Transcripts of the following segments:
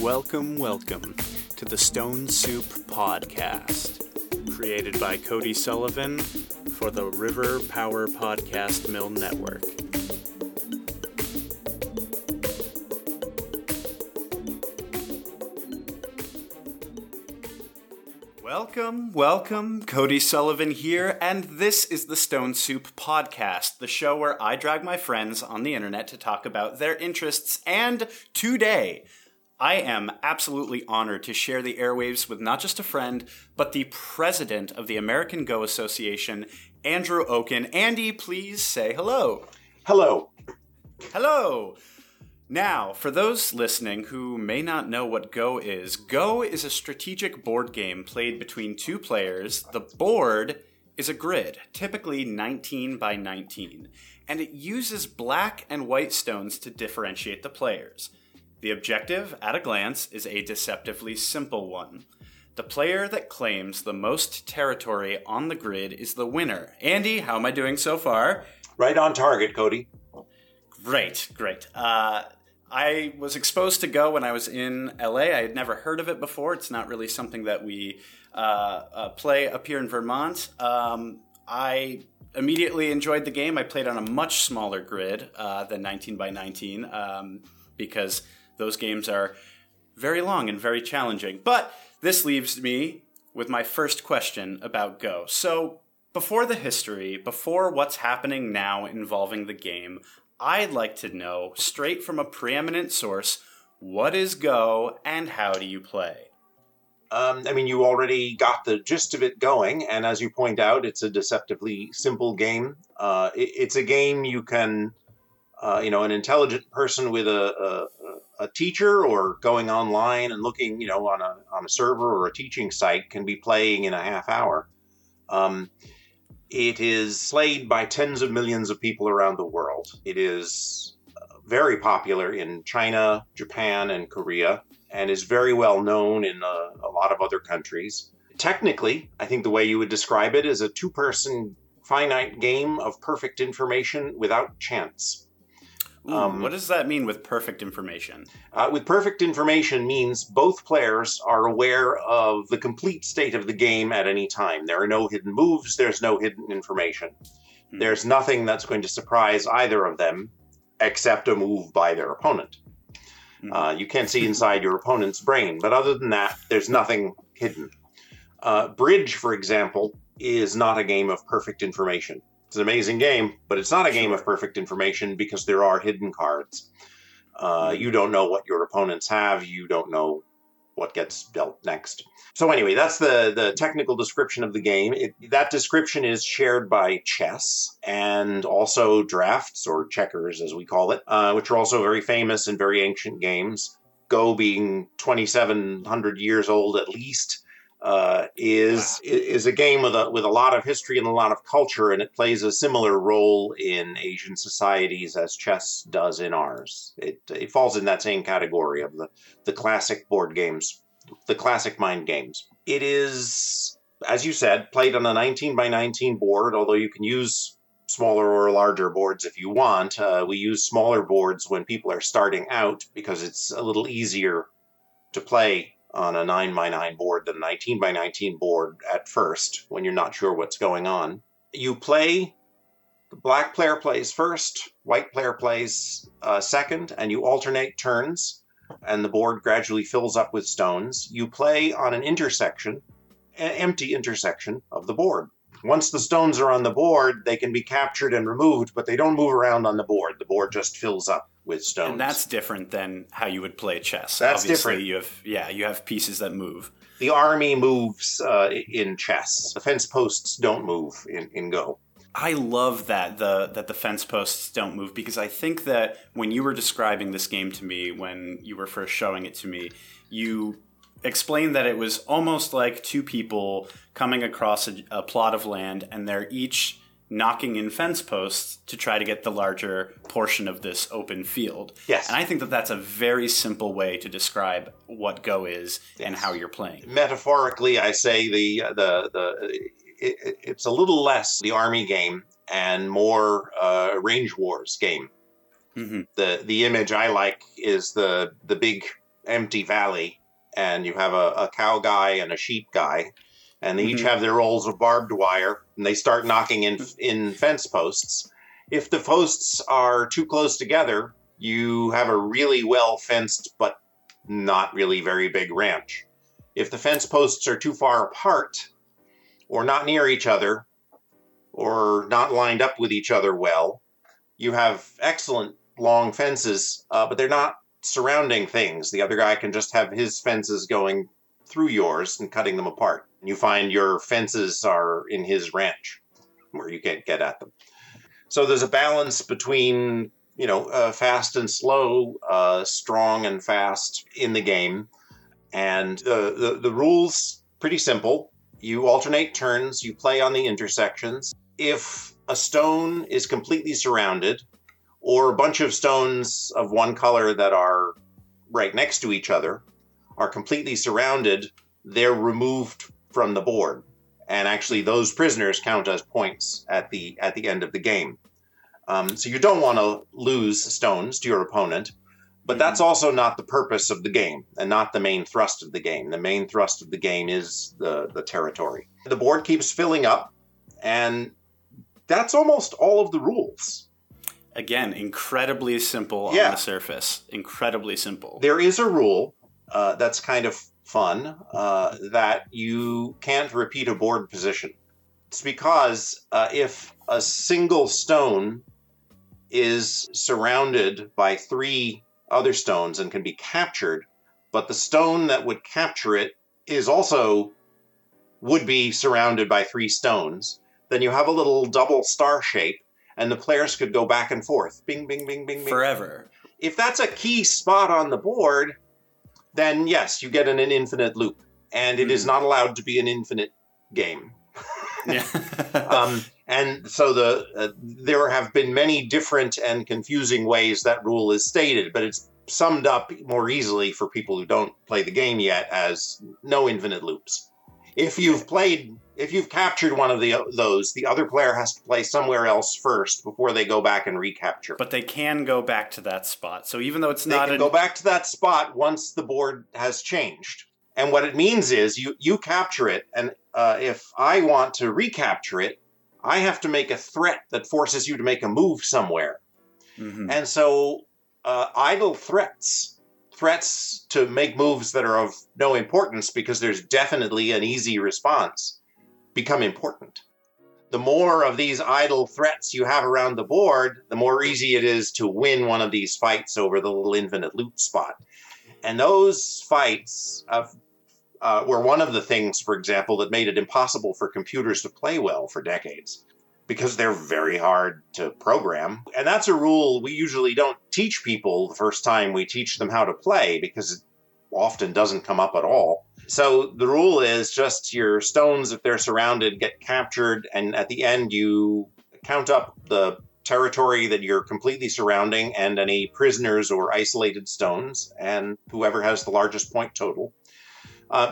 Welcome to the Stone Soup Podcast, created by Cody Sullivan for the Riverpower Podcast Mill Network. Welcome, Cody Sullivan here, and this is the Stone Soup Podcast, the show where I drag my friends on the internet to talk about their interests, and today I am absolutely honored to share the airwaves with not just a friend, but the president of the American Go Association, Andrew Okun. Andy, please say hello. Hello. Now, for those listening who may not know what Go is a strategic board game played between two players. The board is a grid, typically 19 by 19, and it uses black and white stones to differentiate the players. The objective, at a glance, is a deceptively simple one. The player that claims the most territory on the grid is the winner. Andy, how am I doing so far? Right on target, Cody. Great. I was exposed to Go when I was in LA. I had never heard of it before. It's not really something that we play up here in Vermont. I immediately enjoyed the game. I played on a much smaller grid than 19 by 19 because those games are very long and very challenging. But this leaves me with my first question about Go. So before the history, before what's happening now involving the game, I'd like to know, straight from a preeminent source, what is Go and how do you play? You already got the gist of it going. And as you point out, it's a deceptively simple game. It's a game you can... an intelligent person with a teacher or going online and looking, on a server or a teaching site can be playing in a half hour. It is played by tens of millions of people around the world. It is very popular in China, Japan, and Korea, and is very well known in a lot of other countries. Technically, I think the way you would describe it is a two-person finite game of perfect information without chance. What does that mean with perfect information? With perfect information means both players are aware of the complete state of the game at any time. There are no hidden moves. There's no hidden information. There's nothing that's going to surprise either of them except a move by their opponent. You can't see inside your opponent's brain. But other than that, there's nothing hidden. Bridge, for example, is not a game of perfect information. It's an amazing game, but it's not a game of perfect information because there are hidden cards. You don't know what your opponents have. You don't know what gets dealt next. So anyway, that's the technical description of the game. That description is shared by chess and also drafts, or checkers as we call it, which are also very famous and very ancient games. Go being 2,700 years old at least. Is a game with a lot of history and a lot of culture, and it plays a similar role in Asian societies as chess does in ours. It falls in that same category of the classic board games, the classic mind games. It is, as you said, played on a 19 by 19 board, although you can use smaller or larger boards if you want. We use smaller boards when people are starting out because it's a little easier to play on a 9x9 board than a 19x19 board at first when you're not sure what's going on. You play, the black player plays first, white player plays second, and you alternate turns, and the board gradually fills up with stones. You play on an intersection, an empty intersection of the board. Once the stones are on the board, they can be captured and removed, but they don't move around on the board. The board just fills up with stones. And that's different than how you would play chess. That's obviously different. You have pieces that move. The army moves in chess. The fence posts don't move in Go. I love that the fence posts don't move, because I think that when you were describing this game to me, when you were first showing it to me, you explained that it was almost like two people coming across a plot of land, and they're each knocking in fence posts to try to get the larger portion of this open field. Yes. And I think that that's a very simple way to describe what Go is. Yes. And how you're playing. Metaphorically, I say it's a little less the army game and more range wars game. Mm-hmm. The image I like is the big empty valley, and you have a cow guy and a sheep guy, and they each have their rolls of barbed wire, and they start knocking in fence posts. If the posts are too close together, you have a really well-fenced but not really very big ranch. If the fence posts are too far apart, or not near each other, or not lined up with each other well, you have excellent long fences, but they're not surrounding things. The other guy can just have his fences going through yours and cutting them apart. And you find your fences are in his ranch, where you can't get at them. So there's a balance between, you know, fast and slow, strong and fast in the game. And the rules, pretty simple. You alternate turns, you play on the intersections. If a stone is completely surrounded, or a bunch of stones of one color that are right next to each other are completely surrounded, they're removed from the board. And actually those prisoners count as points at the end of the game. So you don't want to lose stones to your opponent, but that's also not the purpose of the game and not the main thrust of the game. The main thrust of the game is the territory. The board keeps filling up, and that's almost all of the rules. Again, incredibly simple on the surface. Incredibly simple. There is a rule that's kind of fun, that you can't repeat a board position. It's because if a single stone is surrounded by three other stones and can be captured, but the stone that would capture it is also would be surrounded by three stones, then you have a little double star shape, and the players could go back and forth. Bing, bing, bing, bing, bing. Forever. If that's a key spot on the board, then yes, you get an infinite loop. And it is not allowed to be an infinite game. And so there have been many different and confusing ways that rule is stated, but it's summed up more easily for people who don't play the game yet as no infinite loops. If you've captured one of those, the other player has to play somewhere else first before they go back and recapture. But they can go back to that spot. So even though it's not... They can go back to that spot once the board has changed. And what it means is you capture it, and if I want to recapture it, I have to make a threat that forces you to make a move somewhere. Mm-hmm. And so idle threats to make moves that are of no importance because there's definitely an easy response become important. The more of these idle threats you have around the board, the more easy it is to win one of these fights over the little infinite loop spot. And those fights were one of the things, for example, that made it impossible for computers to play well for decades, because they're very hard to program. And that's a rule we usually don't teach people the first time we teach them how to play, because it often doesn't come up at all. So the rule is just your stones, if they're surrounded, get captured, and at the end you count up the territory that you're completely surrounding and any prisoners or isolated stones, and whoever has the largest point total.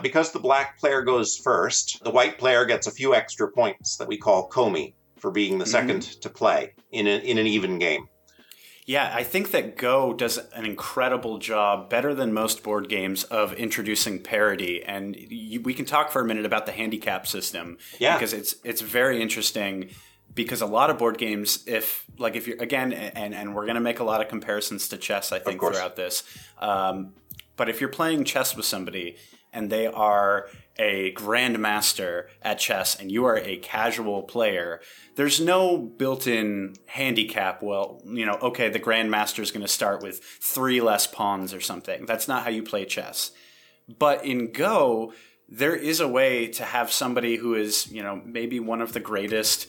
Because the black player goes first, the white player gets a few extra points that we call komi, for being the second to play in an even game. Yeah, I think that Go does an incredible job, better than most board games, of introducing parity. And we can talk for a minute about the handicap system, because it's very interesting. Because a lot of board games, if you're again, and we're going to make a lot of comparisons to chess, I think, throughout this. But if you're playing chess with somebody and they are a grandmaster at chess and you are a casual player, there's no built-in handicap. Well, okay, the grandmaster is going to start with 3 less pawns or something. That's not how you play chess. But in Go, there is a way to have somebody who is, maybe one of the greatest,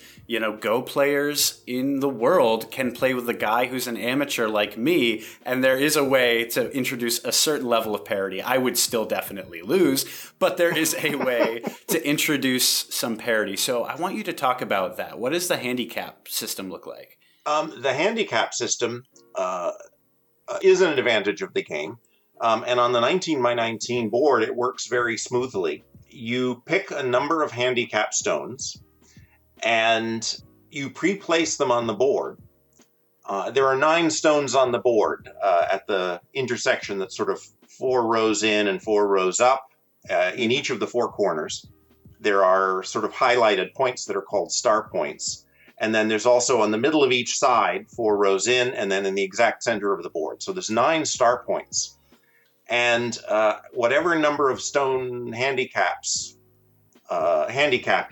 Go players in the world can play with a guy who's an amateur like me, and there is a way to introduce a certain level of parity. I would still definitely lose, but there is a way to introduce some parity. So I want you to talk about that. What does the handicap system look like? The handicap system is an advantage of the game. And on the 19x19 board, it works very smoothly. You pick a number of handicap stones, and you pre-place them on the board. There are 9 stones on the board at the intersection that sort of four rows in and four rows up. In each of the four corners, there are sort of highlighted points that are called star points. And then there's also on the middle of each side, four rows in, and then in the exact center of the board. So there's 9 star points. And whatever number of stone handicap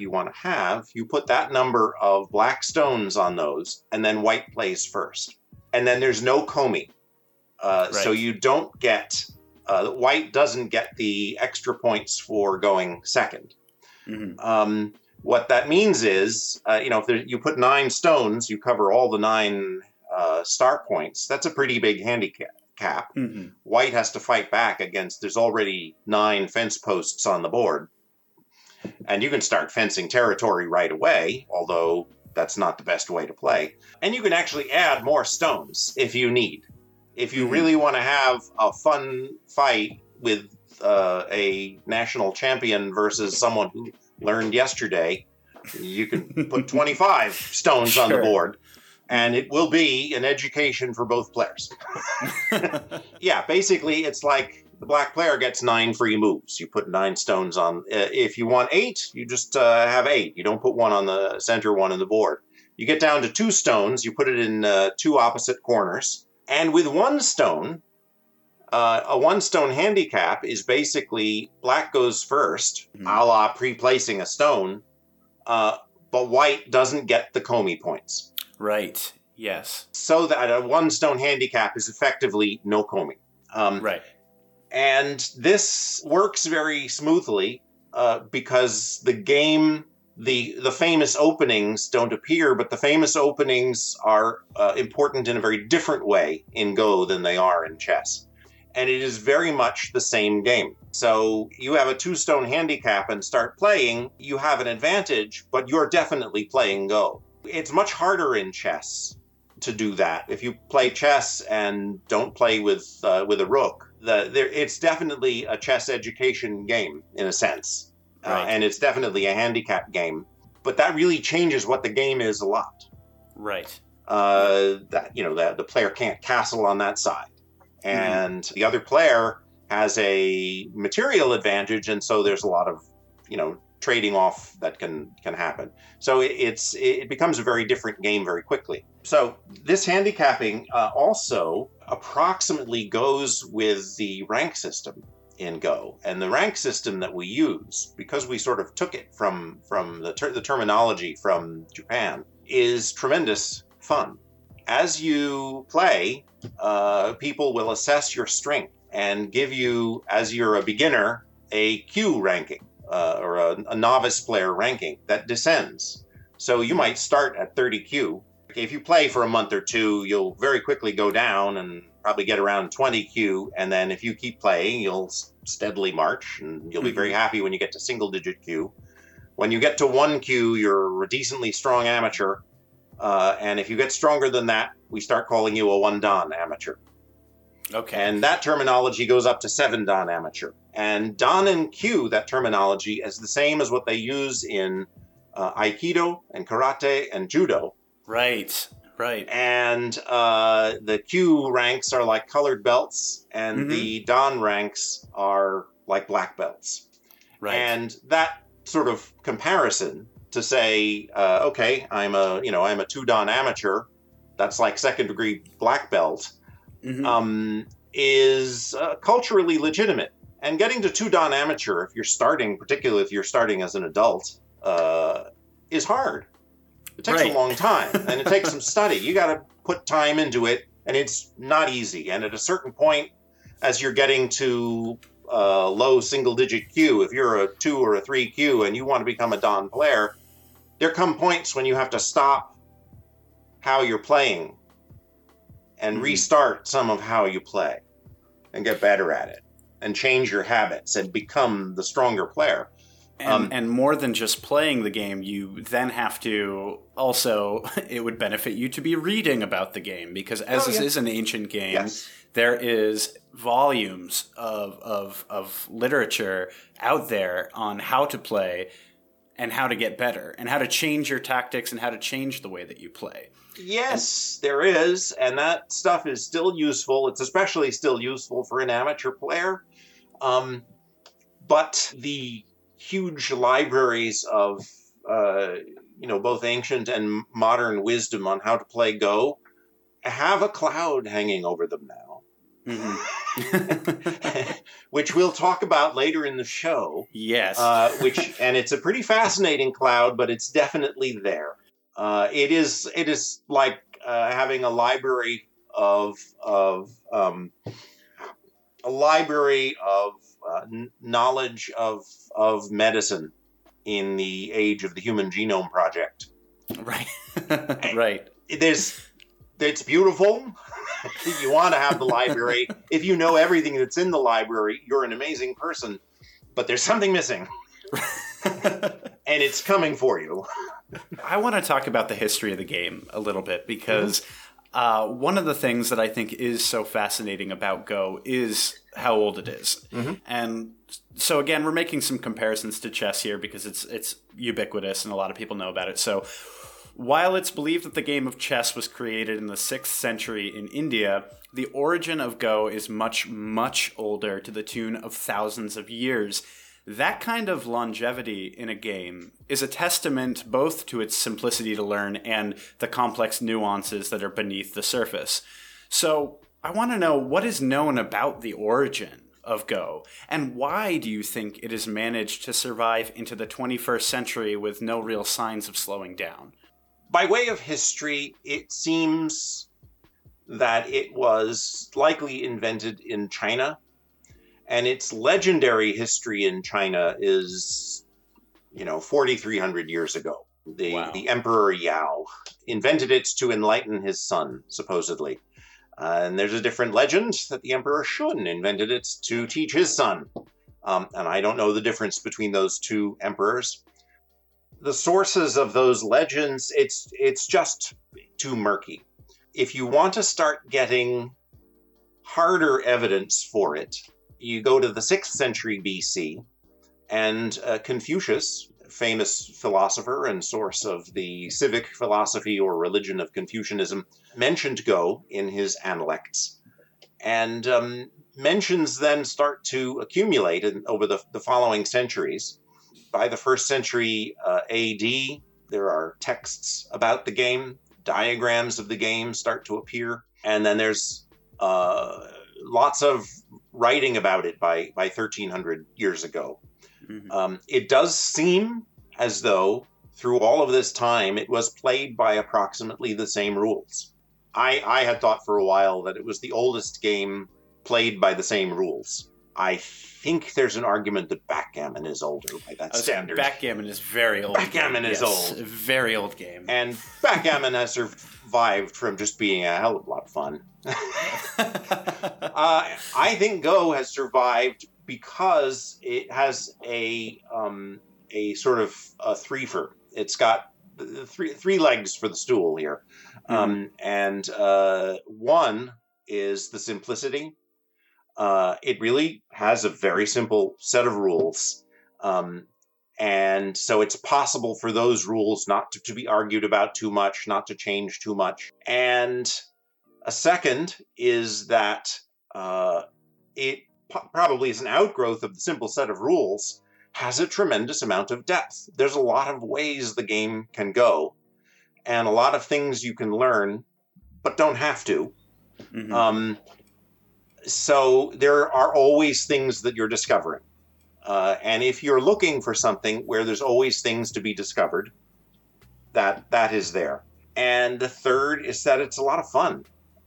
you want to have, you put that number of black stones on those, and then white plays first. And then there's no combing. Right. So you don't get... white doesn't get the extra points for going second. Mm-hmm. What that means is, if you put 9 stones, you cover all the 9 star points. That's a pretty big handicap. Mm-hmm. White has to fight back against, there's already 9 fence posts on the board. And you can start fencing territory right away, although that's not the best way to play. And you can actually add more stones if you need. If you really want to have a fun fight with a national champion versus someone who learned yesterday, you can put 25 stones on the board, and it will be an education for both players. Yeah, basically, it's like the black player gets 9 free moves. You put 9 stones on. If you want 8, you just have 8. You don't put 1 on the center, 1 on the board. You get down to 2 stones. You put it in 2 opposite corners. And with 1 stone, a 1 stone handicap is basically black goes first, a la pre-placing a stone, but white doesn't get the Comey points. Right, yes. So that a 1 stone handicap is effectively no Comey. Right. And this works very smoothly because the game... The famous openings don't appear, but the famous openings are important in a very different way in Go than they are in chess. And it is very much the same game. So you have a 2-stone handicap and start playing, you have an advantage, but you're definitely playing Go. It's much harder in chess to do that. If you play chess and don't play with a rook, it's definitely a chess education game in a sense. Right. And it's definitely a handicap game, but that really changes what the game is a lot. Right. The player can't castle on that side, and the other player has a material advantage, and so there's a lot of trading off that can happen. So it becomes a very different game very quickly. So this handicapping also approximately goes with the rank system in Go. And the rank system that we use, because we sort of took it from the terminology from Japan, is tremendous fun. As you play, people will assess your strength and give you, as you're a beginner, a Q ranking, or a novice player ranking that descends. So you might start at 30Q. If you play for a month or two, you'll very quickly go down and probably get around 20Q, and then if you keep playing, you'll steadily march, and you'll be very happy when you get to single-digit Q. When you get to 1Q, you're a decently strong amateur, and if you get stronger than that, we start calling you a 1-dan amateur. Okay. And that terminology goes up to 7-dan amateur. And dan and Q, that terminology, is the same as what they use in Aikido and Karate and Judo. Right. Right. And the Q ranks are like colored belts, and the Dan ranks are like black belts. Right. And that sort of comparison to say, okay, I'm a 2-dan amateur, that's like second-degree black belt, is culturally legitimate. And getting to 2-dan amateur, particularly if you're starting as an adult, is hard. It takes a long time, and it takes some study. You got to put time into it, and it's not easy. And at a certain point, as you're getting to low single-digit Q, if you're a 2 or a 3 Q and you want to become a Dan player, there come points when you have to stop how you're playing and restart some of how you play and get better at it and change your habits and become the stronger player. And more than just playing the game, you then have to also, it would benefit you to be reading about the game, because as this is an ancient game, there is volumes of literature out there on how to play and how to get better and how to change your tactics and how to change the way that you play. Yes, there is. And that stuff is still useful. It's especially still useful for an amateur player. But the huge libraries of, both ancient and modern wisdom on how to play Go have a cloud hanging over them now. Mm-hmm. Which we'll talk about later in the show. Yes. And it's a pretty fascinating cloud, but it's definitely there. It is like having a library of knowledge of medicine in the age of the Human Genome Project. Right. Right. It's beautiful. You want to have the library. If you know everything that's in the library, you're an amazing person, but there's something missing. And it's coming for you. I want to talk about the history of the game a little bit because one of the things that I think is so fascinating about Go is how old it is. Mm-hmm. And so again, we're making some comparisons to chess here because it's ubiquitous and a lot of people know about it. So while it's believed that the game of chess was created in the 6th century in India, the origin of Go is much, much older, to the tune of thousands of years. That kind of longevity in a game is a testament both to its simplicity to learn and the complex nuances that are beneath the surface. So I want to know, what is known about the origin of Go, and why do you think it has managed to survive into the 21st century with no real signs of slowing down? By way of history, it seems that it was likely invented in China, and its legendary history in China is, 4,300 years ago. The Emperor Yao invented it to enlighten his son, supposedly. And there's a different legend that the Emperor Shun invented it to teach his son. And I don't know the difference between those two emperors. The sources of those legends, it's just too murky. If you want to start getting harder evidence for it, you go to the 6th century BC, and Confucius, famous philosopher and source of the civic philosophy or religion of Confucianism, mentioned Go in his Analects, and mentions then start to accumulate over the following centuries. By the 1st century AD, there are texts about the game, diagrams of the game start to appear, and then there's lots of writing about it by 1300 years ago. Mm-hmm. It does seem as though through all of this time, it was played by approximately the same rules. I had thought for a while that it was the oldest game played by the same rules. I think there's an argument that backgammon is older by that standard. Backgammon is very old. Backgammon is old. Very old game. And backgammon has survived from just being a hell of a lot of fun. I think Go has survived because it has a sort of a threefer. It's got three legs for the stool here. Mm-hmm. One is the simplicity. It really has a very simple set of rules. And so it's possible for those rules not to be argued about too much, not to change too much. And a second is that it probably is an outgrowth of the simple set of rules, has a tremendous amount of depth. There's a lot of ways the game can go and a lot of things you can learn, but don't have to. Mm-hmm. So there are always things that you're discovering. And if you're looking for something where there's always things to be discovered, that is there. And the third is that it's a lot of fun.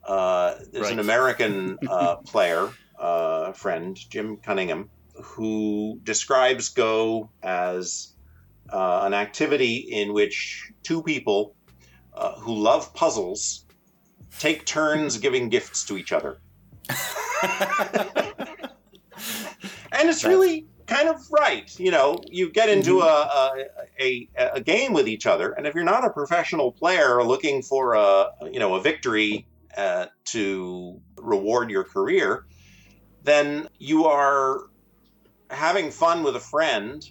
There's an American player, friend, Jim Cunningham, who describes Go as an activity in which two people who love puzzles take turns giving gifts to each other. And it's really kind of right. You get into a game with each other, and if you're not a professional player looking for a victory to reward your career, then you are having fun with a friend,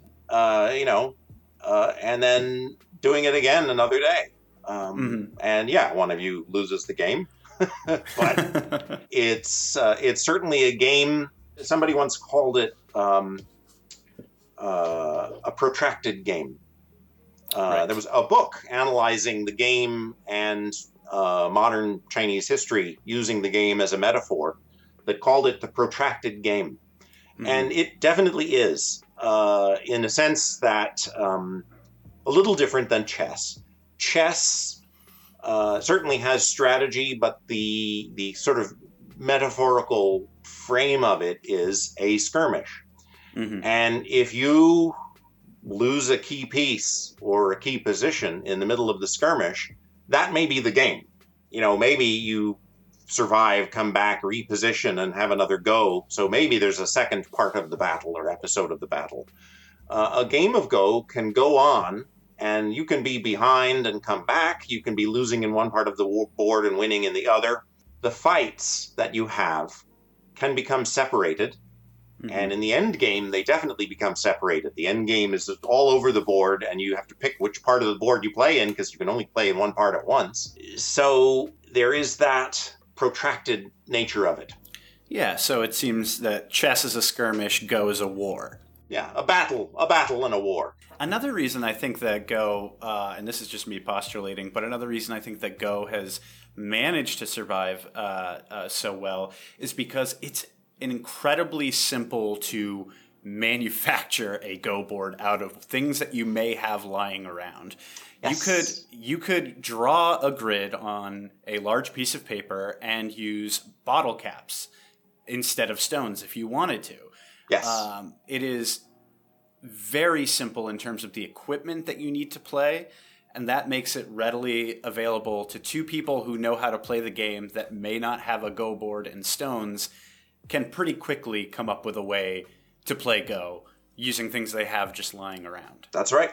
and then doing it again another day. And yeah, one of you loses the game, but it's certainly a game. Somebody once called it a protracted game. Right. There was a book analyzing the game and modern Chinese history using the game as a metaphor that called it the protracted game. And it definitely is, in a sense that a little different than chess. Chess certainly has strategy, but the sort of metaphorical frame of it is a skirmish. And if you lose a key piece or a key position in the middle of the skirmish, that may be the game. You know, maybe you survive, come back, reposition, and have another go. So maybe there's a second part of the battle or episode of the battle. A game of Go can go on, and you can be behind and come back. You can be losing in one part of the board and winning in the other. The fights that you have can become separated. And in the end game, they definitely become separated. The end game is all over the board, and you have to pick which part of the board you play in, because you can only play in one part at once. So there is that protracted nature of it. Yeah, so it seems that chess is a skirmish, Go is a war. Yeah, a battle and a war. Another reason I think that Go, and this is just me postulating, but another reason I think that Go has managed to survive so well is because it's incredibly simple to manufacture a Go board out of things that you may have lying around. Yes. You could draw a grid on a large piece of paper and use bottle caps instead of stones if you wanted to. Yes. It is very simple in terms of the equipment that you need to play, and that makes it readily available to two people who know how to play the game that may not have a Go board and stones, can pretty quickly come up with a way to play Go using things they have just lying around. That's right.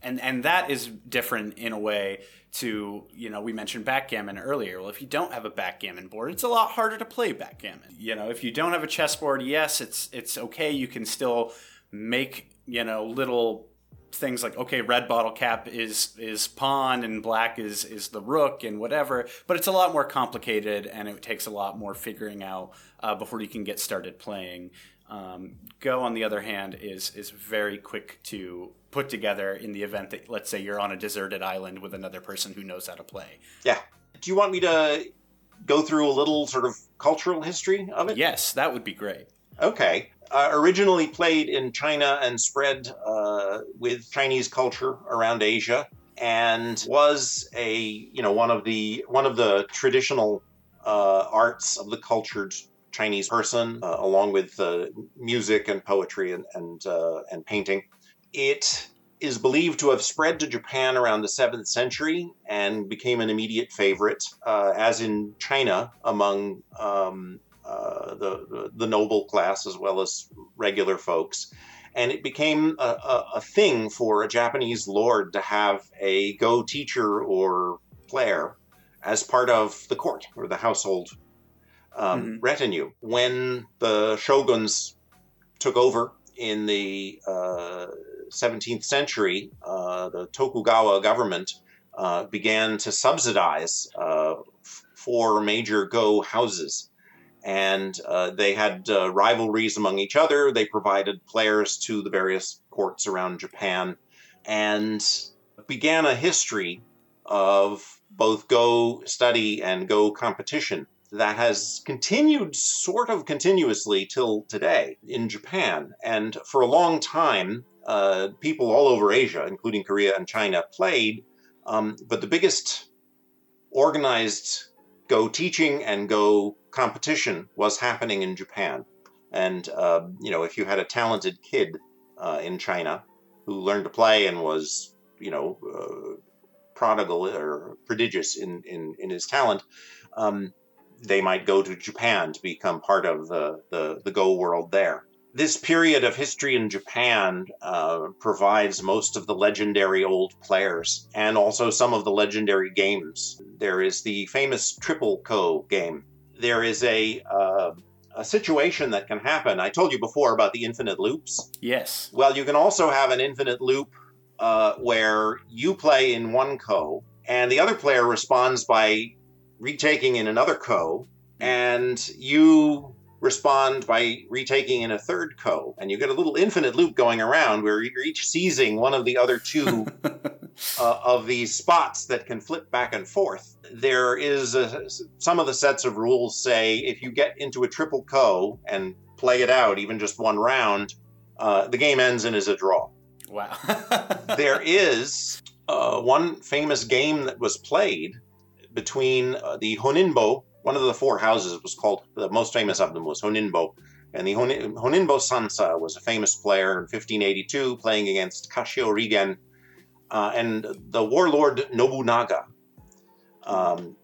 And that is different in a way to, you know, we mentioned backgammon earlier. Well, if you don't have a backgammon board, it's a lot harder to play backgammon. You know, if you don't have a chessboard, yes, it's okay. You can still make, you know, little things like, okay, red bottle cap is pawn and black is the rook and whatever, but it's a lot more complicated and it takes a lot more figuring out before you can get started playing. Go, on the other hand, is very quick to put together in the event that, let's say, you're on a deserted island with another person who knows how to play. Yeah. Do you want me to go through a little sort of cultural history of it? Yes, that would be great. Okay. Originally played in China and spread with Chinese culture around Asia, and was one of the traditional arts of the cultured Chinese person, along with music and poetry and painting. It is believed to have spread to Japan around the 7th century and became an immediate favorite, as in China, among the noble class as well as regular folks. And it became a thing for a Japanese lord to have a Go teacher or player as part of the court or the household retinue. When the shoguns took over in the 17th century, the Tokugawa government began to subsidize four major Go houses. And they had rivalries among each other. They provided players to the various courts around Japan, and began a history of both Go study and Go competition that has continued sort of continuously till today in Japan. And for a long time, people all over Asia, including Korea and China, played. But the biggest organized Go teaching and Go competition was happening in Japan. And, if you had a talented kid in China who learned to play and was, prodigal or prodigious in his talent, they might go to Japan to become part of the Go world there. This period of history in Japan provides most of the legendary old players and also some of the legendary games. There is the famous triple Ko game. There is a situation that can happen. I told you before about the infinite loops. Yes. Well, you can also have an infinite loop where you play in one ko and the other player responds by retaking in another ko, and you respond by retaking in a third ko, and you get a little infinite loop going around where you're each seizing one of the other two of these spots that can flip back and forth. There is some of the sets of rules say if you get into a triple ko and play it out, even just one round, the game ends and is a draw. Wow. There is one famous game that was played between the Honinbo. One of the four houses was called, the most famous of them was Honinbo. And the Honinbo Sansa was a famous player in 1582 playing against Kashio Rigen. And the warlord Nobunaga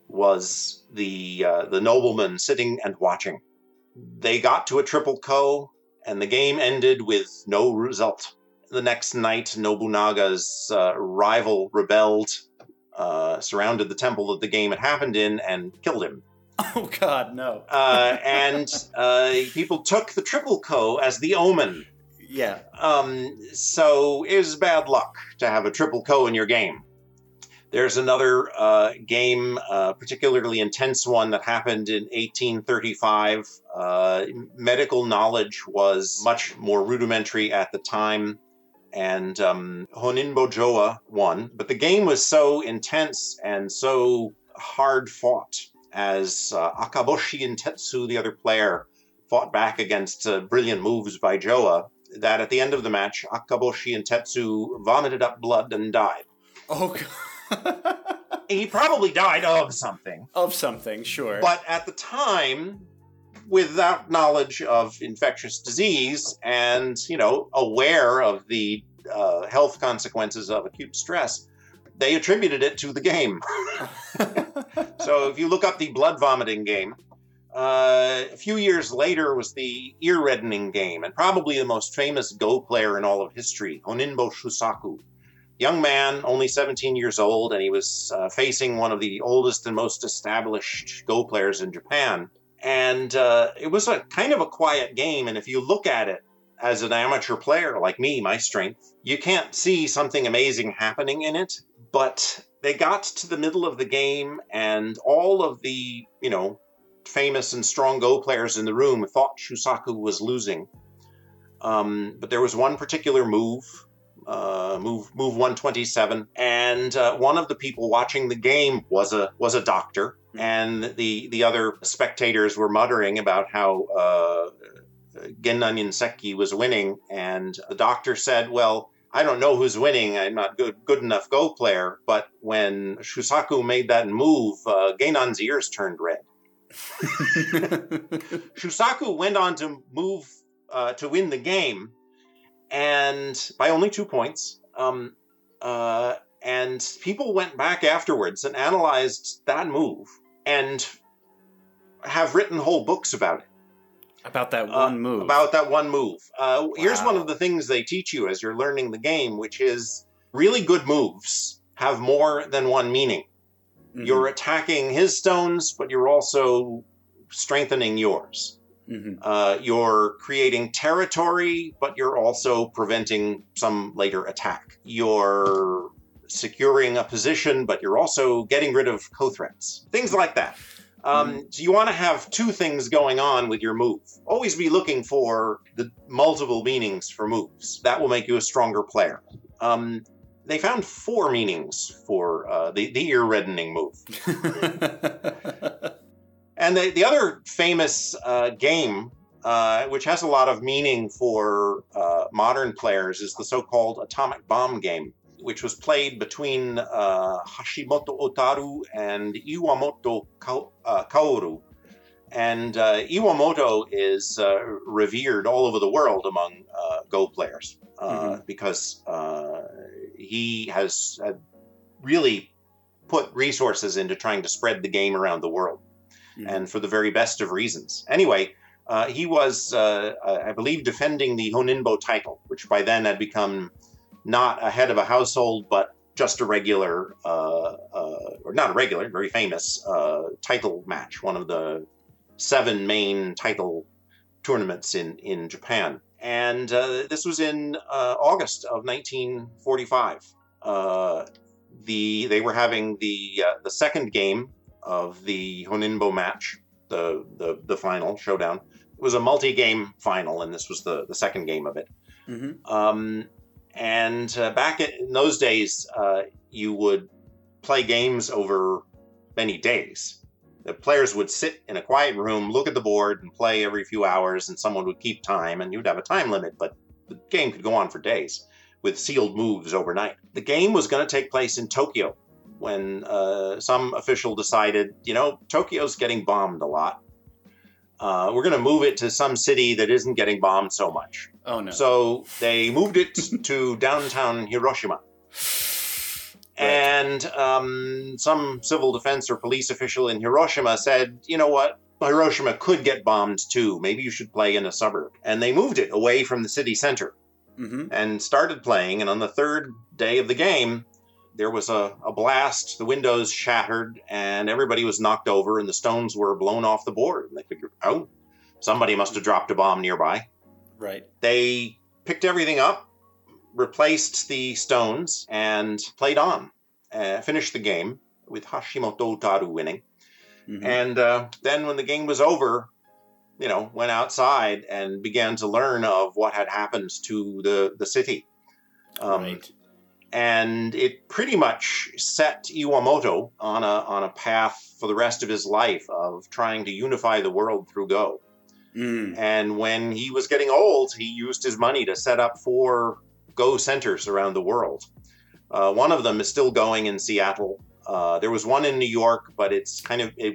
was the nobleman sitting and watching. They got to a triple ko, and the game ended with no result. The next night, Nobunaga's rival rebelled, surrounded the temple that the game had happened in, and killed him. Oh, God, no. and people took the triple ko as the omen. Yeah. So it was bad luck to have a triple ko in your game. There's another game, particularly intense one, that happened in 1835. Medical knowledge was much more rudimentary at the time, and Honinbo Joa won. But the game was so intense and so hard fought as Akaboshi Intetsu, the other player, fought back against brilliant moves by Joa, that at the end of the match, Akaboshi Intetsu vomited up blood and died. Oh, God. He probably died of something. Of something, sure. But at the time, without knowledge of infectious disease and, aware of the health consequences of acute stress, they attributed it to the game. So if you look up the blood vomiting game, a few years later was the ear reddening game, and probably the most famous Go player in all of history, Honinbo Shusaku. Young man, only 17 years old, and he was facing one of the oldest and most established Go players in Japan. And it was a kind of a quiet game, and if you look at it as an amateur player like me, my strength, you can't see something amazing happening in it. But they got to the middle of the game, and all of the, famous and strong Go players in the room thought Shusaku was losing. But there was one particular move 127, and one of the people watching the game was a doctor, and the other spectators were muttering about how Gennan Yonseki was winning, and the doctor said, "Well, I don't know who's winning. I'm not good enough Go player." But when Shusaku made that move, Genan's ears turned red. Shusaku went on to move to win the game. And by only 2 points, and people went back afterwards and analyzed that move and have written whole books about it. About that one move. Wow. Here's one of the things they teach you as you're learning the game, which is really good moves have more than one meaning. Mm-hmm. You're attacking his stones, but you're also strengthening yours. Mm-hmm. You're creating territory, but you're also preventing some later attack. You're securing a position, but you're also getting rid of co-threats. Things like that. So you want to have two things going on with your move. Always be looking for the multiple meanings for moves. That will make you a stronger player. They found four meanings for the ear-reddening move. And the other famous game, which has a lot of meaning for modern players, is the so-called atomic bomb game, which was played between Hashimoto Otaru and Iwamoto Kaoru. And Iwamoto is revered all over the world among Go players because he has really put resources into trying to spread the game around the world. Mm-hmm. And for the very best of reasons. Anyway, he was, I believe, defending the Honinbo title, which by then had become not a head of a household, but just a regular, or not a regular, very famous title match, one of the seven main title tournaments in Japan. And this was in August of 1945. They were having the second game of the Honinbo match, the final showdown. It was a multi-game final, and this was the second game of it. Mm-hmm. Back in those days, you would play games over many days. The players would sit in a quiet room, look at the board, and play every few hours, and someone would keep time, and you'd have a time limit, but the game could go on for days with sealed moves overnight. The game was going to take place in Tokyo when some official decided, Tokyo's getting bombed a lot. We're going to move it to some city that isn't getting bombed so much. Oh, no. So they moved it to downtown Hiroshima. Right. And some civil defense or police official in Hiroshima said, you know what, Hiroshima could get bombed too. Maybe you should play in a suburb. And they moved it away from the city center and started playing. And on the third day of the game, there was a blast. The windows shattered and everybody was knocked over and the stones were blown off the board. And they figured, oh, somebody must have dropped a bomb nearby. Right. They picked everything up, replaced the stones, and played on. Finished the game with Hashimoto Otaru winning. Mm-hmm. And then when the game was over, went outside and began to learn of what had happened to the city. Right. And it pretty much set Iwamoto on a path for the rest of his life of trying to unify the world through Go. Mm. And when he was getting old, he used his money to set up 4 Go centers around the world. One of them is still going in Seattle. There was one in New York, but it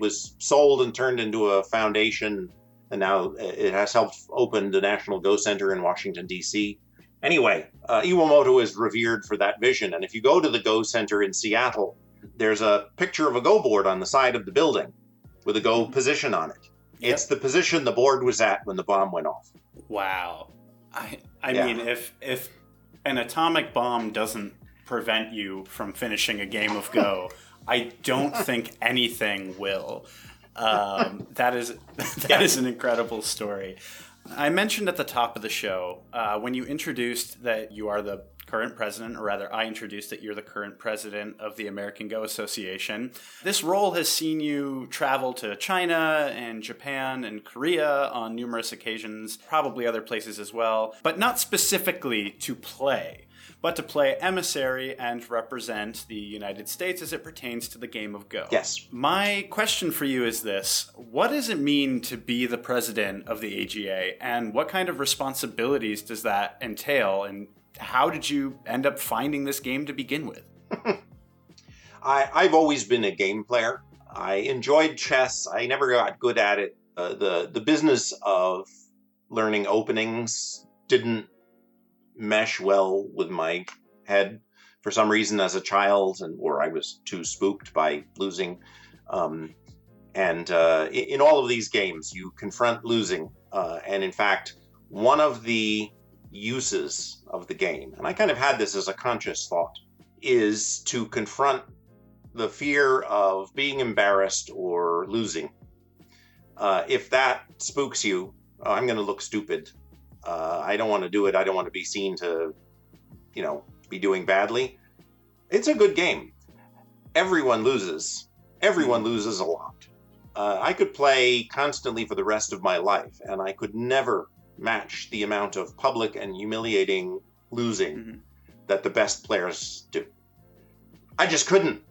was sold and turned into a foundation, and now it has helped open the National Go Center in Washington, D.C. Anyway, Iwamoto is revered for that vision, and if you go to the Go Center in Seattle, there's a picture of a Go board on the side of the building with a Go position on it. Yep. It's the position the board was at when the bomb went off. Wow. I mean, if an atomic bomb doesn't prevent you from finishing a game of Go, I don't think anything will. That is an incredible story. I mentioned at the top of the show, when you introduced that you are the current president, or rather I introduced that you're the current president of the American Go Association. This role has seen you travel to China and Japan and Korea on numerous occasions, probably other places as well, but not specifically to play, but to play emissary and represent the United States as it pertains to the game of Go. Yes. My question for you is this. What does it mean to be the president of the AGA, and what kind of responsibilities does that entail, and how did you end up finding this game to begin with? I've always been a game player. I enjoyed chess. I never got good at it. The business of learning openings didn't mesh well with my head for some reason as a child, or I was too spooked by losing. In all of these games, you confront losing. And in fact, one of the uses of the game, and I kind of had this as a conscious thought, is to confront the fear of being embarrassed or losing. If that spooks you, I'm going to look stupid. I don't want to do it. I don't want to be seen to, be doing badly. It's a good game. Everyone loses. Everyone loses a lot. I could play constantly for the rest of my life, and I could never match the amount of public and humiliating losing that the best players do. I just couldn't.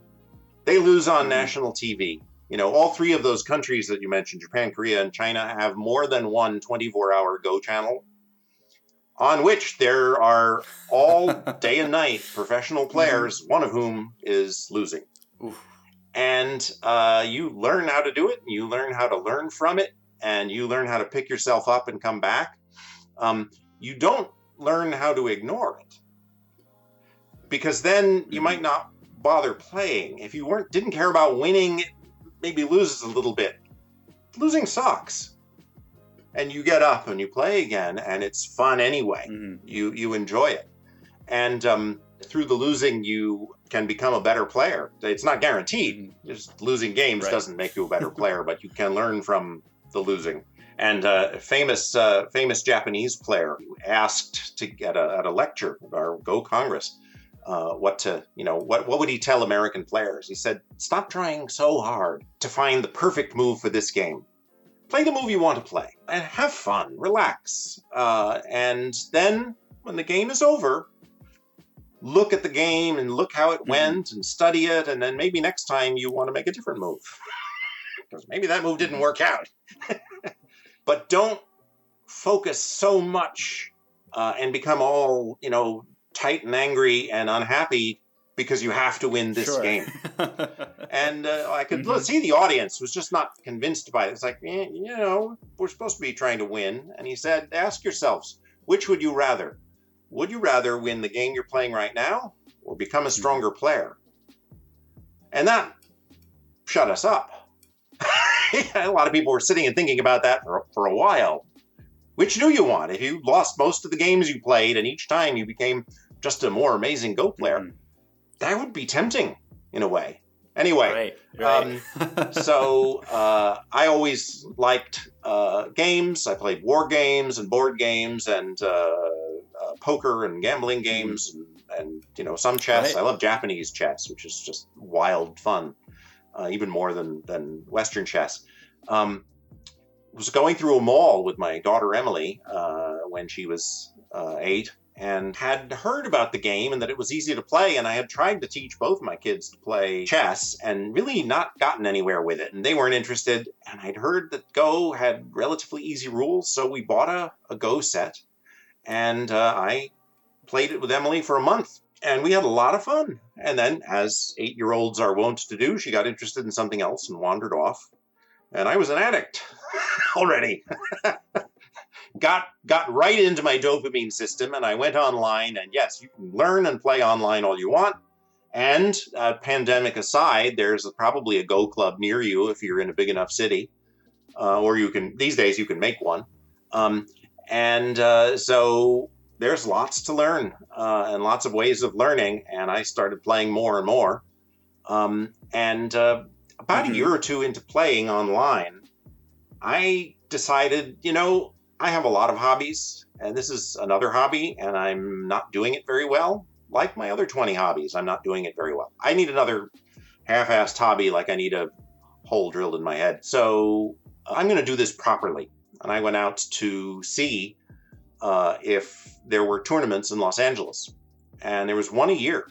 They lose on national TV. All 3 of those countries that you mentioned, Japan, Korea, and China, have more than one 24-hour Go channel, on which there are all day and night professional players, one of whom is losing. Oof. And you learn how to do it, and you learn how to learn from it, and you learn how to pick yourself up and come back. You don't learn how to ignore it, because then you might not bother playing. If you didn't care about winning, it maybe loses a little bit. Losing sucks. And you get up and you play again, and it's fun anyway. Mm-hmm. You enjoy it. And through the losing, you can become a better player. It's not guaranteed. Just losing games doesn't make you a better player, but you can learn from the losing. And a famous Japanese player who asked to get at a lecture at our Go Congress, what would he tell American players? He said, "Stop trying so hard to find the perfect move for this game. Play the move you want to play and have fun, relax. And then when the game is over, look at the game and look how it went and study it. And then maybe next time you want to make a different move because maybe that move didn't work out." But don't focus so much and become all, tight and angry and unhappy because you have to win this game. And I could see the audience was just not convinced by it. It's like, we're supposed to be trying to win. And he said, ask yourselves, which would you rather? Would you rather win the game you're playing right now or become a stronger player? And that shut us up. A lot of people were sitting and thinking about that for a while. Which do you want? If you lost most of the games you played and each time you became just a more amazing Go player, that would be tempting in a way. Anyway, right. So I always liked games. I played war games and board games and poker and gambling games and some chess. Right. I love Japanese chess, which is just wild fun, even more than Western chess. Was going through a mall with my daughter Emily when she was 8 and had heard about the game and that it was easy to play, and I had tried to teach both my kids to play chess and really not gotten anywhere with it, and they weren't interested, and I'd heard that Go had relatively easy rules, so we bought a Go set and I played it with Emily for a month and we had a lot of fun. And then, as 8-year-olds are wont to do, she got interested in something else and wandered off. And I was an addict already. Got right into my dopamine system, and I went online. And yes, you can learn and play online all you want. And pandemic aside, there's probably a Go club near you if you're in a big enough city, or you can. These days, you can make one. So there's lots to learn and lots of ways of learning. And I started playing more and more. About a year or two into playing online, I decided, I have a lot of hobbies, and this is another hobby, and I'm not doing it very well. Like my other 20 hobbies, I'm not doing it very well. I need another half-assed hobby, like I need a hole drilled in my head. So I'm going to do this properly. And I went out to see if there were tournaments in Los Angeles. And there was one a year,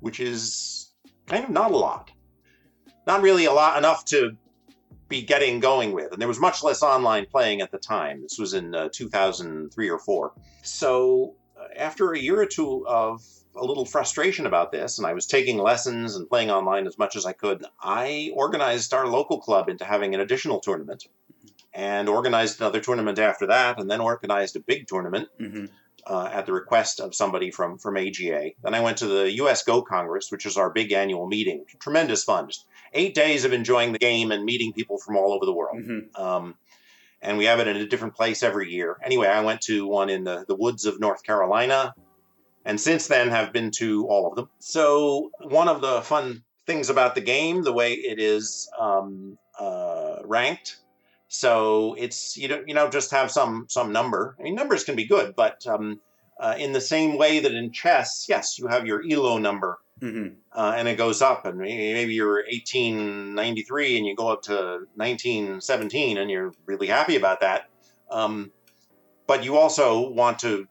which is kind of not a lot. Not really a lot, enough to be getting going with. And there was much less online playing at the time. This was in 2003 or 4. So after a year or two of a little frustration about this, and I was taking lessons and playing online as much as I could, I organized our local club into having an additional tournament and organized another tournament after that, and then organized a big tournament at the request of somebody from AGA. Then I went to the US Go Congress, which is our big annual meeting. Tremendous fun. 8 days of enjoying the game and meeting people from all over the world. And we have it in a different place every year. Anyway, I went to one in the woods of North Carolina, and since then have been to all of them. So one of the fun things about the game, the way it is ranked, so it's, just have some number. I mean, numbers can be good, but in the same way that in chess, yes, you have your ELO number. And it goes up, and maybe you're 1893 and you go up to 1917 and you're really happy about that. But you also want to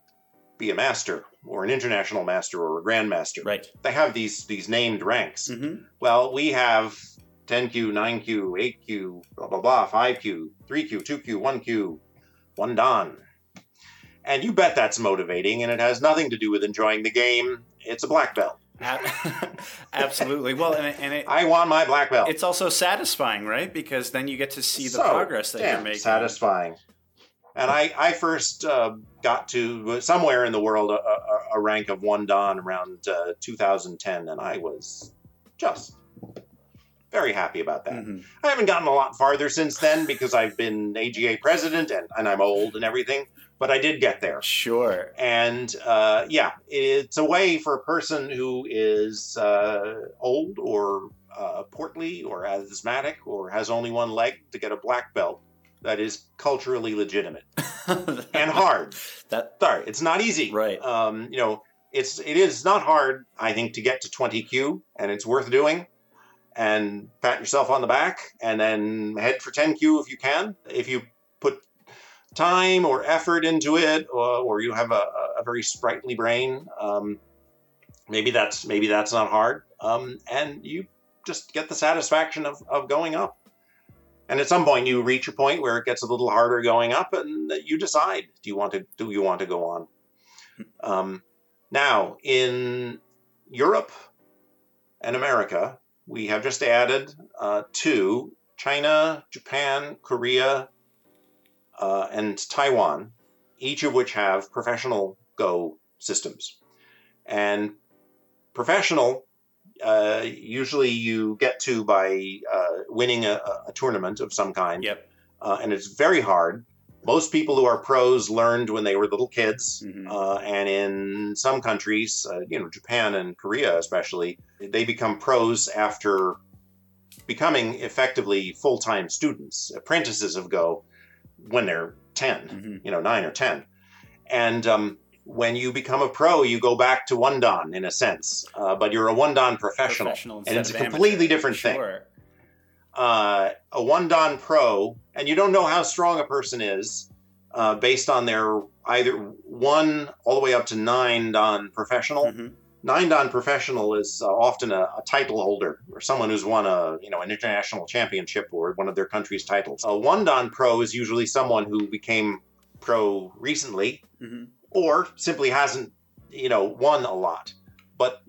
be a master or an international master or a grandmaster. Right. They have these named ranks. Well, we have 10Q, 9Q, 8Q, blah, blah, blah, 5Q, 3Q, 2Q, 1Q, 1 Don. And you bet that's motivating, and it has nothing to do with enjoying the game. It's a black belt. Absolutely. Well, I want my black belt. It's also satisfying, right? Because then you get to see the progress that you're making. Satisfying. And I first got to somewhere in the world a rank of 1 Don around 2010, and I was just very happy about that. I haven't gotten a lot farther since then because I've been AGA president and I'm old and everything. But I did get there. Sure. And it's a way for a person who is old or portly or asthmatic or has only one leg to get a black belt that is culturally legitimate and hard. Sorry, it's not easy. Right. It is not hard, I think, to get to 20Q, and it's worth doing. And pat yourself on the back, and then head for 10Q if you can. If you put time or effort into it, or you have a very sprightly brain, maybe that's not hard. And you just get the satisfaction of going up. And at some point, you reach a point where it gets a little harder going up, and you decide: do you want to go on? Now, in Europe and America, we have just added to China, Japan, Korea, and Taiwan, each of which have professional Go systems. And professional, usually you get to by winning a tournament of some kind. Yep. And it's very hard. Most people who are pros learned when they were little kids. Mm-hmm. And in some countries, Japan and Korea especially, they become pros after becoming effectively full-time students, apprentices of Go, when they're 10, mm-hmm. 9 or 10. And when you become a pro, you go back to Wondan in a sense, but you're a Wondan professional and it's a completely different thing. A Wondan pro, and you don't know how strong a person is based on their either 1 all the way up to 9 Don professional. Mm-hmm. 9 Don professional is often a title holder or someone who's won an international championship or one of their country's titles. A Wondan pro is usually someone who became pro recently. Mm-hmm. Or simply hasn't, won a lot. But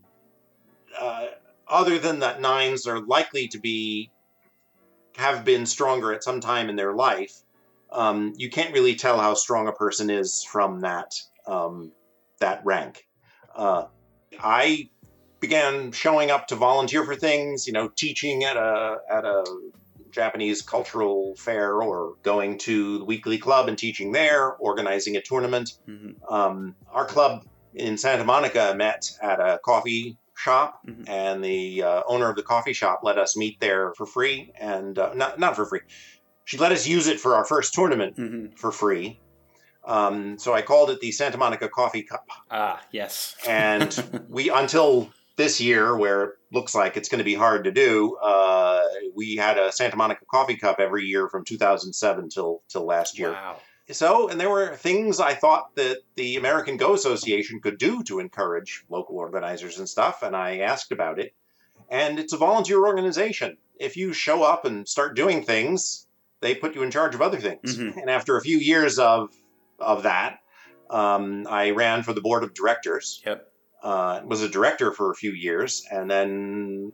other than that, 9s are likely to have been stronger at some time in their life. You can't really tell how strong a person is from that rank. I began showing up to volunteer for things, teaching at a Japanese cultural fair, or going to the weekly club and teaching there, organizing a tournament. Mm-hmm. Our club in Santa Monica met at a coffee shop, mm-hmm. and the owner of the coffee shop let us meet there for free, and not for free. She let us use it for our first tournament, mm-hmm. for free. So I called it the Santa Monica Coffee Cup. Ah, yes. And we, until this year, where it looks like it's going to be hard to do, we had a Santa Monica Coffee Cup every year from 2007 till last year. Wow. So, and there were things I thought that the American Go Association could do to encourage local organizers and stuff, and I asked about it. And it's a volunteer organization. If you show up and start doing things, they put you in charge of other things. Mm-hmm. And after a few years of that, I ran for the board of directors. Yep. Was a director for a few years, and then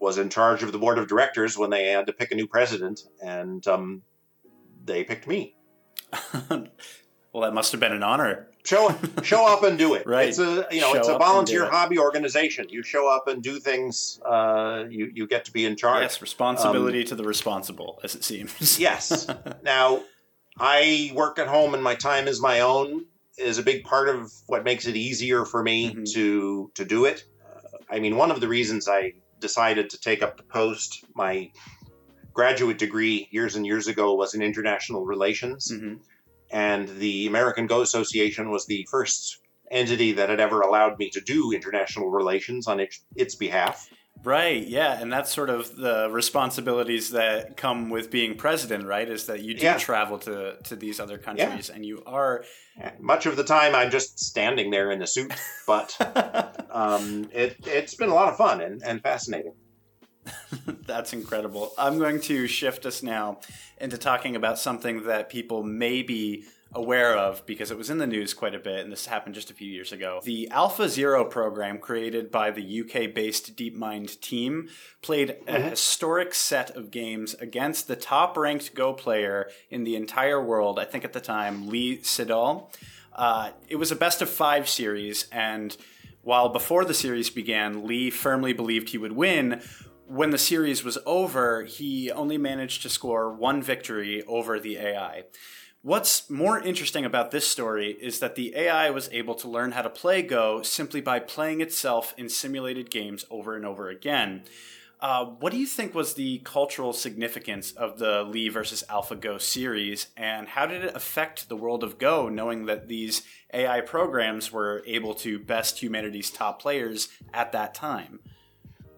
was in charge of the board of directors when they had to pick a new president, and they picked me. Well, that must have been an honor. Show up and do it. Right. It's a volunteer hobby organization. You show up and do things. You get to be in charge. Yes, responsibility to the responsible, as it seems. Yes. Now, I work at home, and my time is my own. Is a big part of what makes it easier for me, mm-hmm. to do it. One of the reasons I decided to take up the post, my graduate degree years and years ago was in international relations. Mm-hmm. And the American Go Association was the first entity that had ever allowed me to do international relations on its behalf. Right, yeah, and that's sort of the responsibilities that come with being president, right? Is that you do travel to these other countries, and you are... Much of the time, I'm just standing there in a suit, but it's been a lot of fun and fascinating. That's incredible. I'm going to shift us now into talking about something that people may be aware of, because it was in the news quite a bit, and this happened just a few years ago. The Alpha Zero program, created by the UK-based DeepMind team, played mm-hmm. a historic set of games against the top-ranked Go player in the entire world, I think at the time, Lee Sedol. It was a best-of-5 series, and while before the series began, Lee firmly believed he would win, when the series was over, he only managed to score 1 victory over the AI. What's more interesting about this story is that the AI was able to learn how to play Go simply by playing itself in simulated games over and over again. What do you think was the cultural significance of the Lee versus AlphaGo series, and how did it affect the world of Go, knowing that these AI programs were able to best humanity's top players at that time?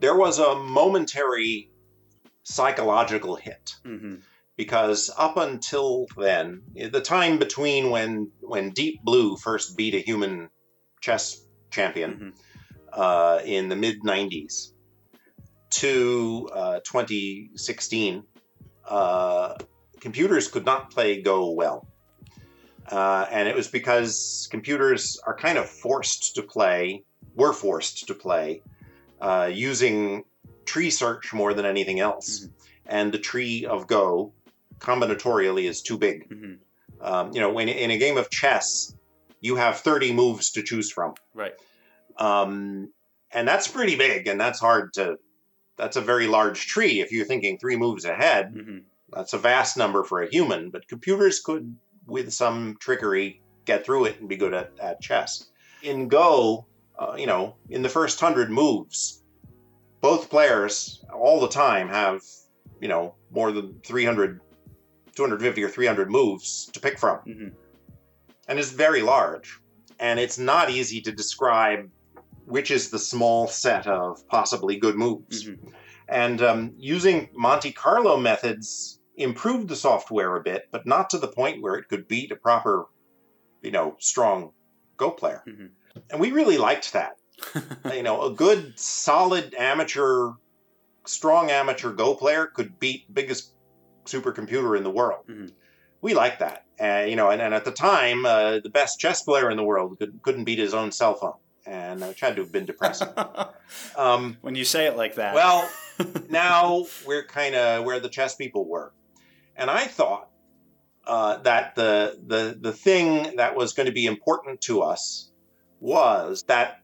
There was a momentary psychological hit, mm-hmm. because up until then, the time between when Deep Blue first beat a human chess champion, mm-hmm. In the mid-90s, to 2016, computers could not play Go well. And it was because computers are kind of forced to play, using tree search more than anything else. Mm-hmm. And the tree of Go, combinatorially, is too big. Mm-hmm. When in a game of chess, you have 30 moves to choose from. Right. And that's pretty big, and that's a very large tree. If you're thinking three moves ahead, mm-hmm. that's a vast number for a human, but computers could, with some trickery, get through it and be good at chess. In Go, in the first 100 moves, both players all the time have, more than 250 or 300 moves to pick from. Mm-hmm. And it's very large. And it's not easy to describe which is the small set of possibly good moves. Mm-hmm. And using Monte Carlo methods improved the software a bit, but not to the point where it could beat a proper, strong Go player. Mm-hmm. And we really liked that. A good, solid amateur, strong amateur Go player could beat the biggest supercomputer in the world. Mm-hmm. We liked that. And at the time, the best chess player in the world couldn't beat his own cell phone. And I tried to have been depressing. When you say it like that. Well, now we're kind of where the chess people were. And I thought that the thing that was going to be important to us was that,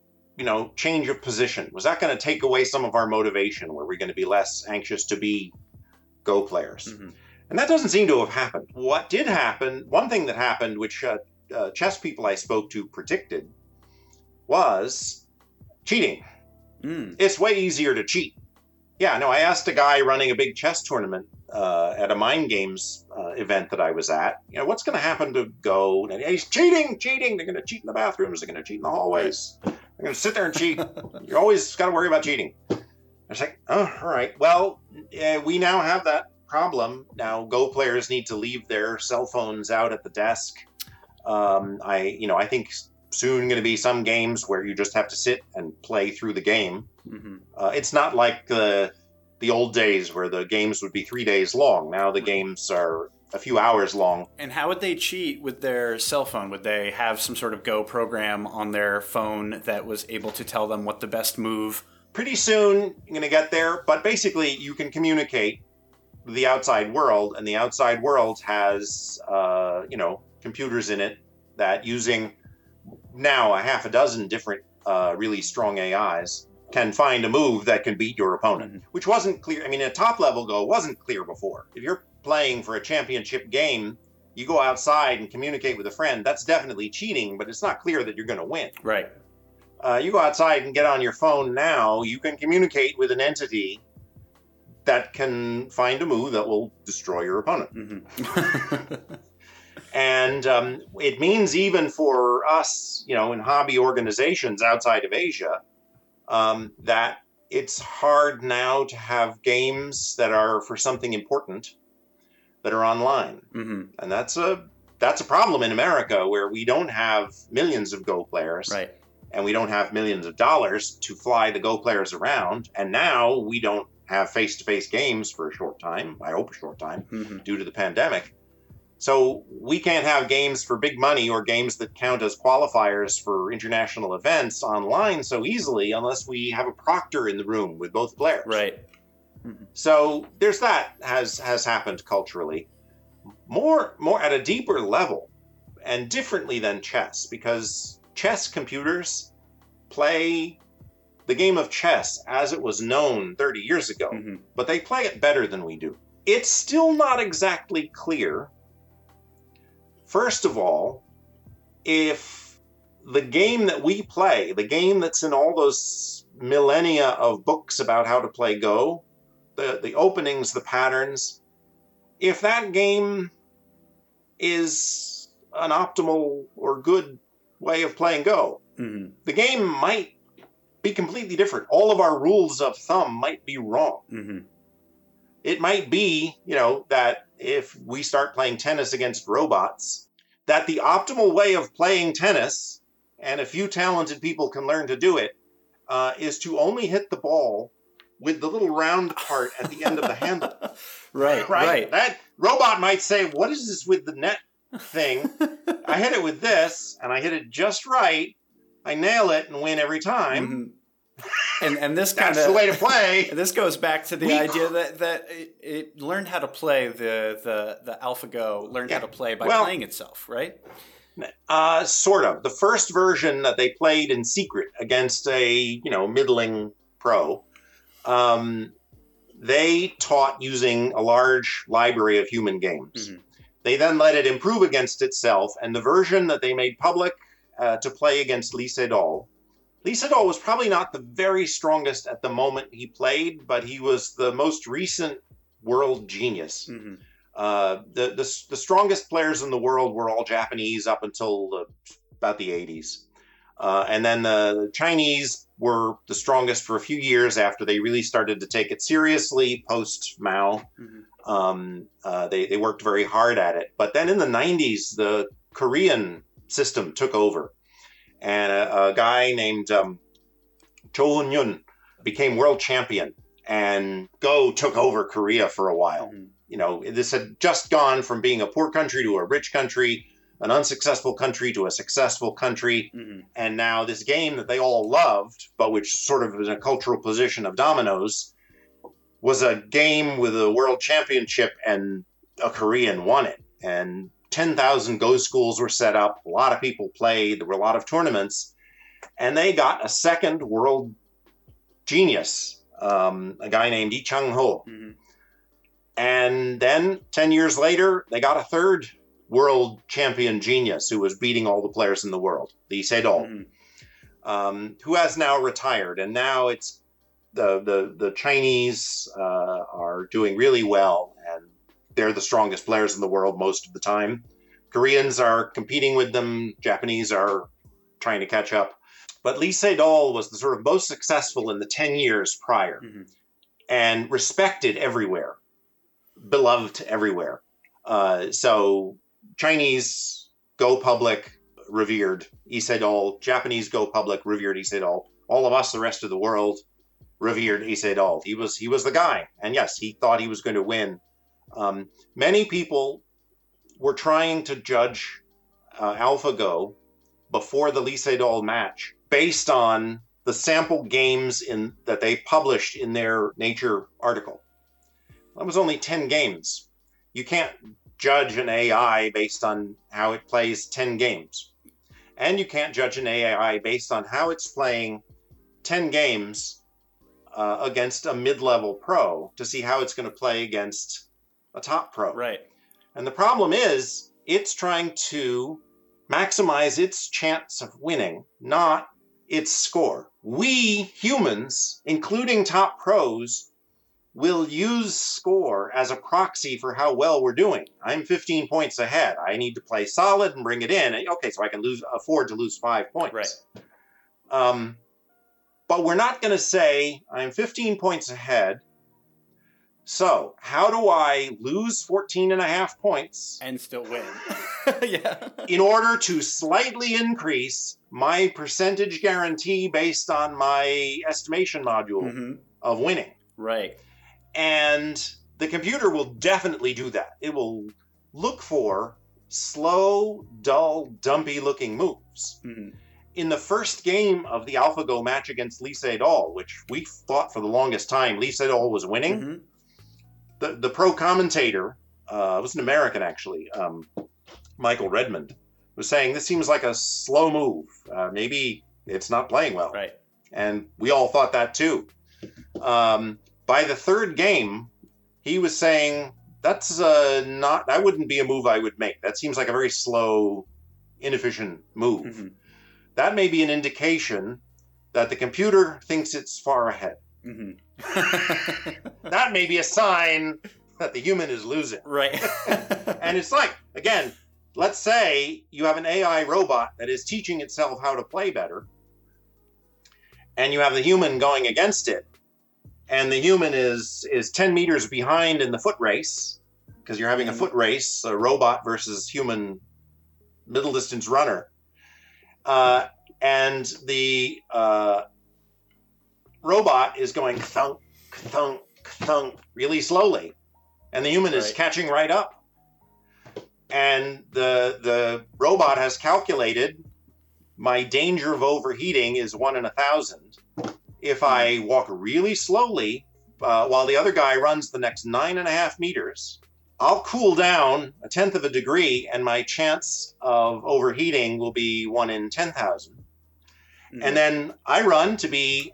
change of position. Was that going to take away some of our motivation? Were we going to be less anxious to be Go players? Mm-hmm. And that doesn't seem to have happened. What did happen, one thing that happened, which chess people I spoke to predicted, was cheating. Mm. It's way easier to cheat. Yeah, no, I asked a guy running a big chess tournament at a Mind Games event that I was at, what's going to happen to Go? And he's cheating. They're going to cheat in the bathrooms. They're going to cheat in the hallways. They're going to sit there and cheat. You always got to worry about cheating. I was like, oh, all right. Well, we now have that problem. Now Go players need to leave their cell phones out at the desk. I think soon going to be some games where you just have to sit and play through the game. Mm-hmm. It's not like the old days where the games would be 3 days long. Now the games are a few hours long. And how would they cheat with their cell phone? Would they have some sort of Go program on their phone that was able to tell them what the best move? Pretty soon you're going to get there, but basically you can communicate with the outside world, and the outside world has, computers in it that using now a half a dozen different really strong AIs can find a move that can beat your opponent, mm-hmm. which wasn't clear. I mean, a top-level Go wasn't clear before. If you're playing for a championship game, you go outside and communicate with a friend, that's definitely cheating, but it's not clear that you're going to win. Right. You go outside and get on your phone now, you can communicate with an entity that can find a move that will destroy your opponent. Mm-hmm. And it means even for us, in hobby organizations outside of Asia, that it's hard now to have games that are for something important that are online. Mm-hmm. And that's a problem in America where we don't have millions of Go players. Right. And we don't have millions of dollars to fly the Go players around. And now we don't have face-to-face games for a short time, mm-hmm. due to the pandemic. So we can't have games for big money or games that count as qualifiers for international events online so easily unless we have a proctor in the room with both players. Right. So there's that has happened culturally. More at a deeper level and differently than chess, because chess computers play the game of chess as it was known 30 years ago, mm-hmm. but they play it better than we do. It's still not exactly clear. First of all, if the game that we play, the game that's in all those millennia of books about how to play Go, the openings, the patterns. If that game is an optimal or good way of playing Go, mm-hmm. the game might be completely different. All of our rules of thumb might be wrong. Mm-hmm. It might be, you know, that if we start playing tennis against robots, that the optimal way of playing tennis, and a few talented people can learn to do it, is to only hit the ball with the little round part at the end of the handle. Right. That robot might say, what is this with the net thing? I hit it with this, and I hit it just right. I nail it and win every time. Mm-hmm. And this kind of that's the way to play. This goes back to the idea that it learned how to play the AlphaGo learned how to play by playing itself, right? Sort of. The first version that they played in secret against a middling pro, they taught using a large library of human games. Mm-hmm. They then let it improve against itself, and the version that they made public to play against Lee Sedol. Lee Sedol was probably not the very strongest at the moment he played, but he was the most recent world genius. Mm-hmm. The strongest players in the world were all Japanese up until about the 80s. And then the Chinese were the strongest for a few years after they really started to take it seriously post-Mao. Mm-hmm. They worked very hard at it. But then in the 90s, the Korean system took over. And a guy named Cho Hun Yun became world champion, and Go took over Korea for a while. Mm-hmm. This had just gone from being a poor country to a rich country, an unsuccessful country to a successful country. Mm-hmm. And now this game that they all loved, but which sort of was in a cultural position of dominoes, was a game with a world championship, and a Korean won it. And 10,000 Go schools were set up. A lot of people played. There were a lot of tournaments. And they got a second world genius, a guy named Lee Chang Ho. Mm-hmm. And then 10 years later, they got a third world champion genius who was beating all the players in the world, Lee Sedol, mm-hmm. Who has now retired. And now it's the Chinese are doing really well, and they're the strongest players in the world most of the time. Koreans are competing with them. Japanese are trying to catch up. But Lee Sedol was the sort of most successful in the 10 years prior, mm-hmm. and respected everywhere. Beloved everywhere. So Chinese Go public revered Lee Sedol, Japanese Go public revered Lee Sedol. All of us, the rest of the world, revered Lee Sedol. He was the guy. And yes, he thought he was going to win. Many people were trying to judge AlphaGo before the Lee Sedol match based on the sample games that they published in their Nature article. That was only 10 games. You can't judge an AI based on how it plays 10 games. And you can't judge an AI based on how it's playing 10 games against a mid-level pro to see how it's going to play against a top pro. Right. And the problem is it's trying to maximize its chance of winning, not its score. We humans, including top pros, will use score as a proxy for how well we're doing. I'm 15 points ahead. I need to play solid and bring it in. Okay, so I can afford to lose 5 points. Right. But we're not going to say, I'm 15 points ahead, so how do I lose 14 and a half points? And still win. Yeah. In order to slightly increase my percentage guarantee based on my estimation module, mm-hmm. of winning. Right. And the computer will definitely do that. It will look for slow, dull, dumpy-looking moves. Mm-hmm. In the first game of the AlphaGo match against Lee Sedol, which we thought for the longest time Lee Sedol was winning, mm-hmm. the pro commentator, was an American actually, Michael Redmond, was saying, this seems like a slow move. Maybe it's not playing well. Right. And we all thought that too. By the third game, he was saying, that wouldn't be a move I would make. That seems like a very slow, inefficient move. Mm-hmm. That may be an indication that the computer thinks it's far ahead. Mm-hmm. That may be a sign that the human is losing. Right. And it's like, again, let's say you have an AI robot that is teaching itself how to play better, and you have the human going against it, and the human is 10 meters behind in the foot race, because you're having a foot race, a robot versus human middle distance runner. And the robot is going thunk, thunk, thunk really slowly. And the human is catching right up. And the robot has calculated, my danger of overheating is 1 in 1,000. If I walk really slowly, while the other guy runs the next 9.5 meters, I'll cool down 0.1 degree and my chance of overheating will be 1 in 10,000. Mm-hmm. And then I run to be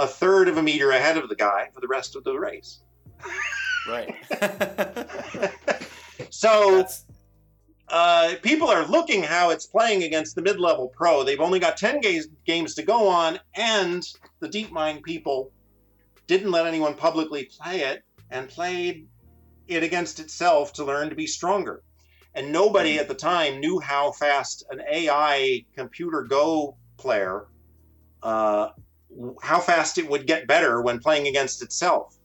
1/3 of a meter ahead of the guy for the rest of the race. Right. So people are looking how it's playing against the mid-level pro. They've only got 10 games to go on, and the DeepMind people didn't let anyone publicly play it and played it against itself to learn to be stronger. And nobody at the time knew how fast an AI computer Go player, how fast it would get better when playing against itself.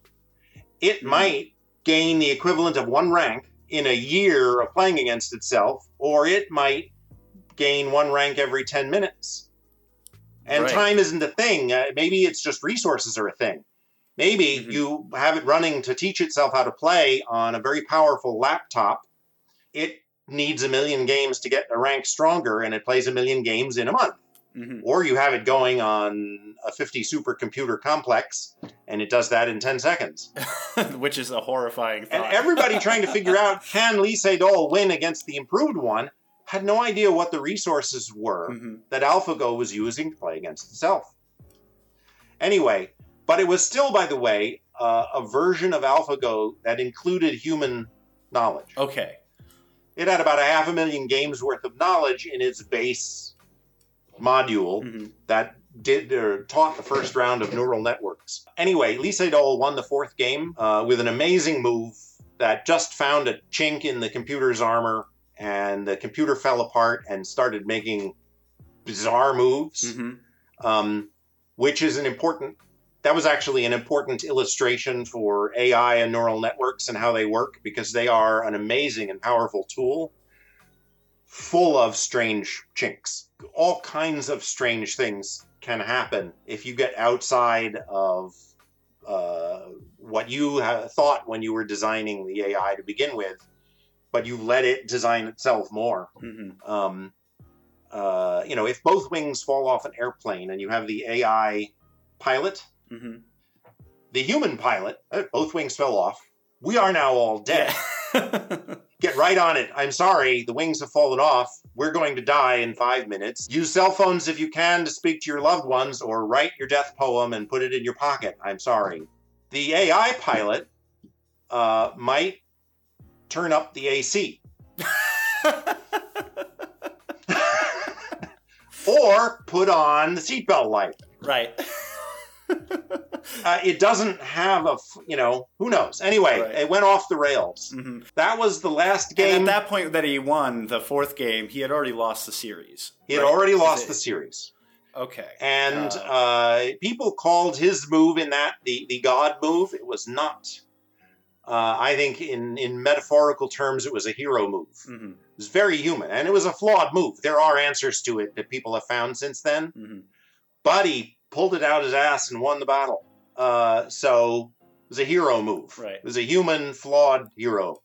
It might gain the equivalent of 1 rank in a year of playing against itself, or it might gain 1 rank every 10 minutes. And time isn't a thing. Maybe it's just resources are a thing. Maybe you have it running to teach itself how to play on a very powerful laptop. It needs 1 million games to get a rank stronger, and it plays 1 million games in a month. Mm-hmm. Or you have it going on a 50 supercomputer complex, and it does that in 10 seconds. Which is a horrifying thought. And everybody trying to figure out, can Lee Sedol win against the improved one, had no idea what the resources were that AlphaGo was using to play against itself. Anyway, but it was still, by the way, a version of AlphaGo that included human knowledge. Okay. It had about 500,000 games worth of knowledge in its base module that did or taught the first round of neural networks. Anyway, Lee Sedol won the 4th game with an amazing move that just found a chink in the computer's armor, and the computer fell apart and started making bizarre moves, which is an important... That was actually an important illustration for AI and neural networks and how they work, because they are an amazing and powerful tool full of strange chinks. All kinds of strange things can happen if you get outside of what you thought when you were designing the AI to begin with, but you let it design itself more. You know, if both wings fall off an airplane and you have the AI pilot, the human pilot, both wings fell off. We are now all dead. Yeah. Get right on it. I'm sorry, the wings have fallen off. We're going to die in 5 minutes. Use cell phones if you can to speak to your loved ones, or write your death poem and put it in your pocket. I'm sorry. The AI pilot might turn up the AC. Or put on the seatbelt light. Right. It doesn't have a, you know, who knows? Anyway, it went off the rails. That was the last game. And at that point that he won the 4th game, he had already lost the series. He had already lost the series. Okay. And people called his move in that the God move. It was not. I think in metaphorical terms, it was a hero move. It was very human. And it was a flawed move. There are answers to it that people have found since then. But he pulled it out his ass and won the battle. So it was a hero move. It was a human, flawed hero.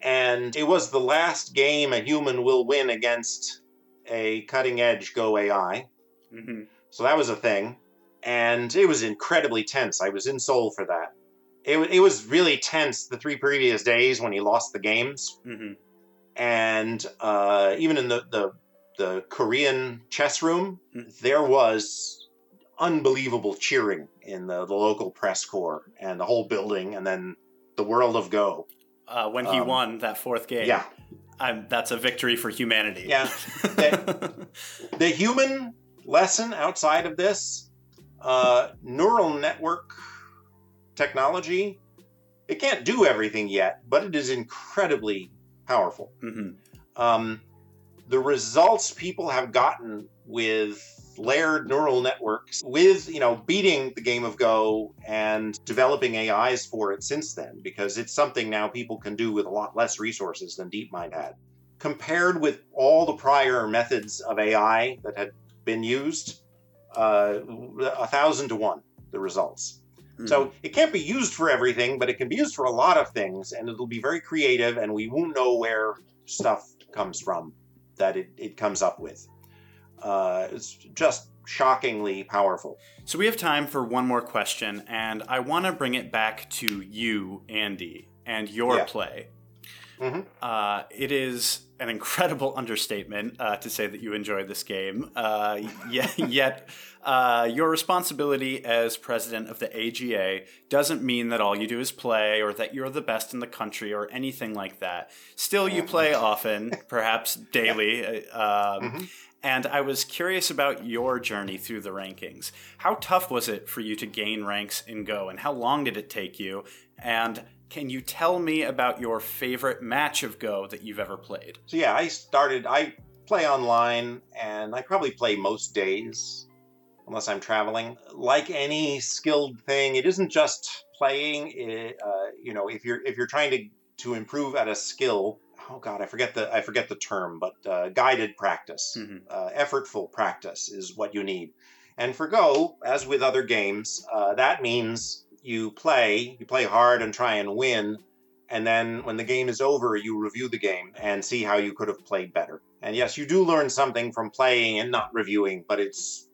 And it was the last game a human will win against a cutting-edge Go AI. So that was a thing. And it was incredibly tense. I was in Seoul for that. It was really tense the 3 previous days when he lost the games. And even in the Korean chess room, there was... unbelievable cheering in the local press corps and the whole building, and then the world of Go. When he won that 4th game, that's a victory for humanity. The human lesson outside of this Neural network technology, it can't do everything yet, but it is incredibly powerful. Mm-hmm. The results people have gotten with layered neural networks, with, you know, beating the game of Go and developing AIs for it since then, because it's something now people can do with a lot less resources than DeepMind had. Compared with all the prior methods of AI that had been used, 1,000 to 1, the results. Mm-hmm. So it can't be used for everything, but it can be used for a lot of things, and it'll be very creative, and we won't know where stuff comes from that it comes up with. It's just shockingly powerful. So we have time for one more question, and I want to bring it back to you, Andy, and your play. Mm-hmm. It is an incredible understatement to say that you enjoyed this game. Yet, your responsibility as president of the AGA doesn't mean that all you do is play, or that you're the best in the country, or anything like that. Still, you play often, perhaps daily. Mm-hmm. And I was curious about your journey through the rankings. How tough was it for you to gain ranks in Go, and how long did it take you? And can you tell me about your favorite match of Go that you've ever played? So yeah, I play online, and I probably play most days, unless I'm traveling. Like any skilled thing, it isn't just playing. If you're trying to improve at a skill, I forget the term, but guided practice, mm-hmm. Effortful practice is what you need. And for Go, as with other games, that means you play hard and try and win, and then when the game is over, you review the game and see how you could have played better. And yes, you do learn something from playing and not reviewing, but it's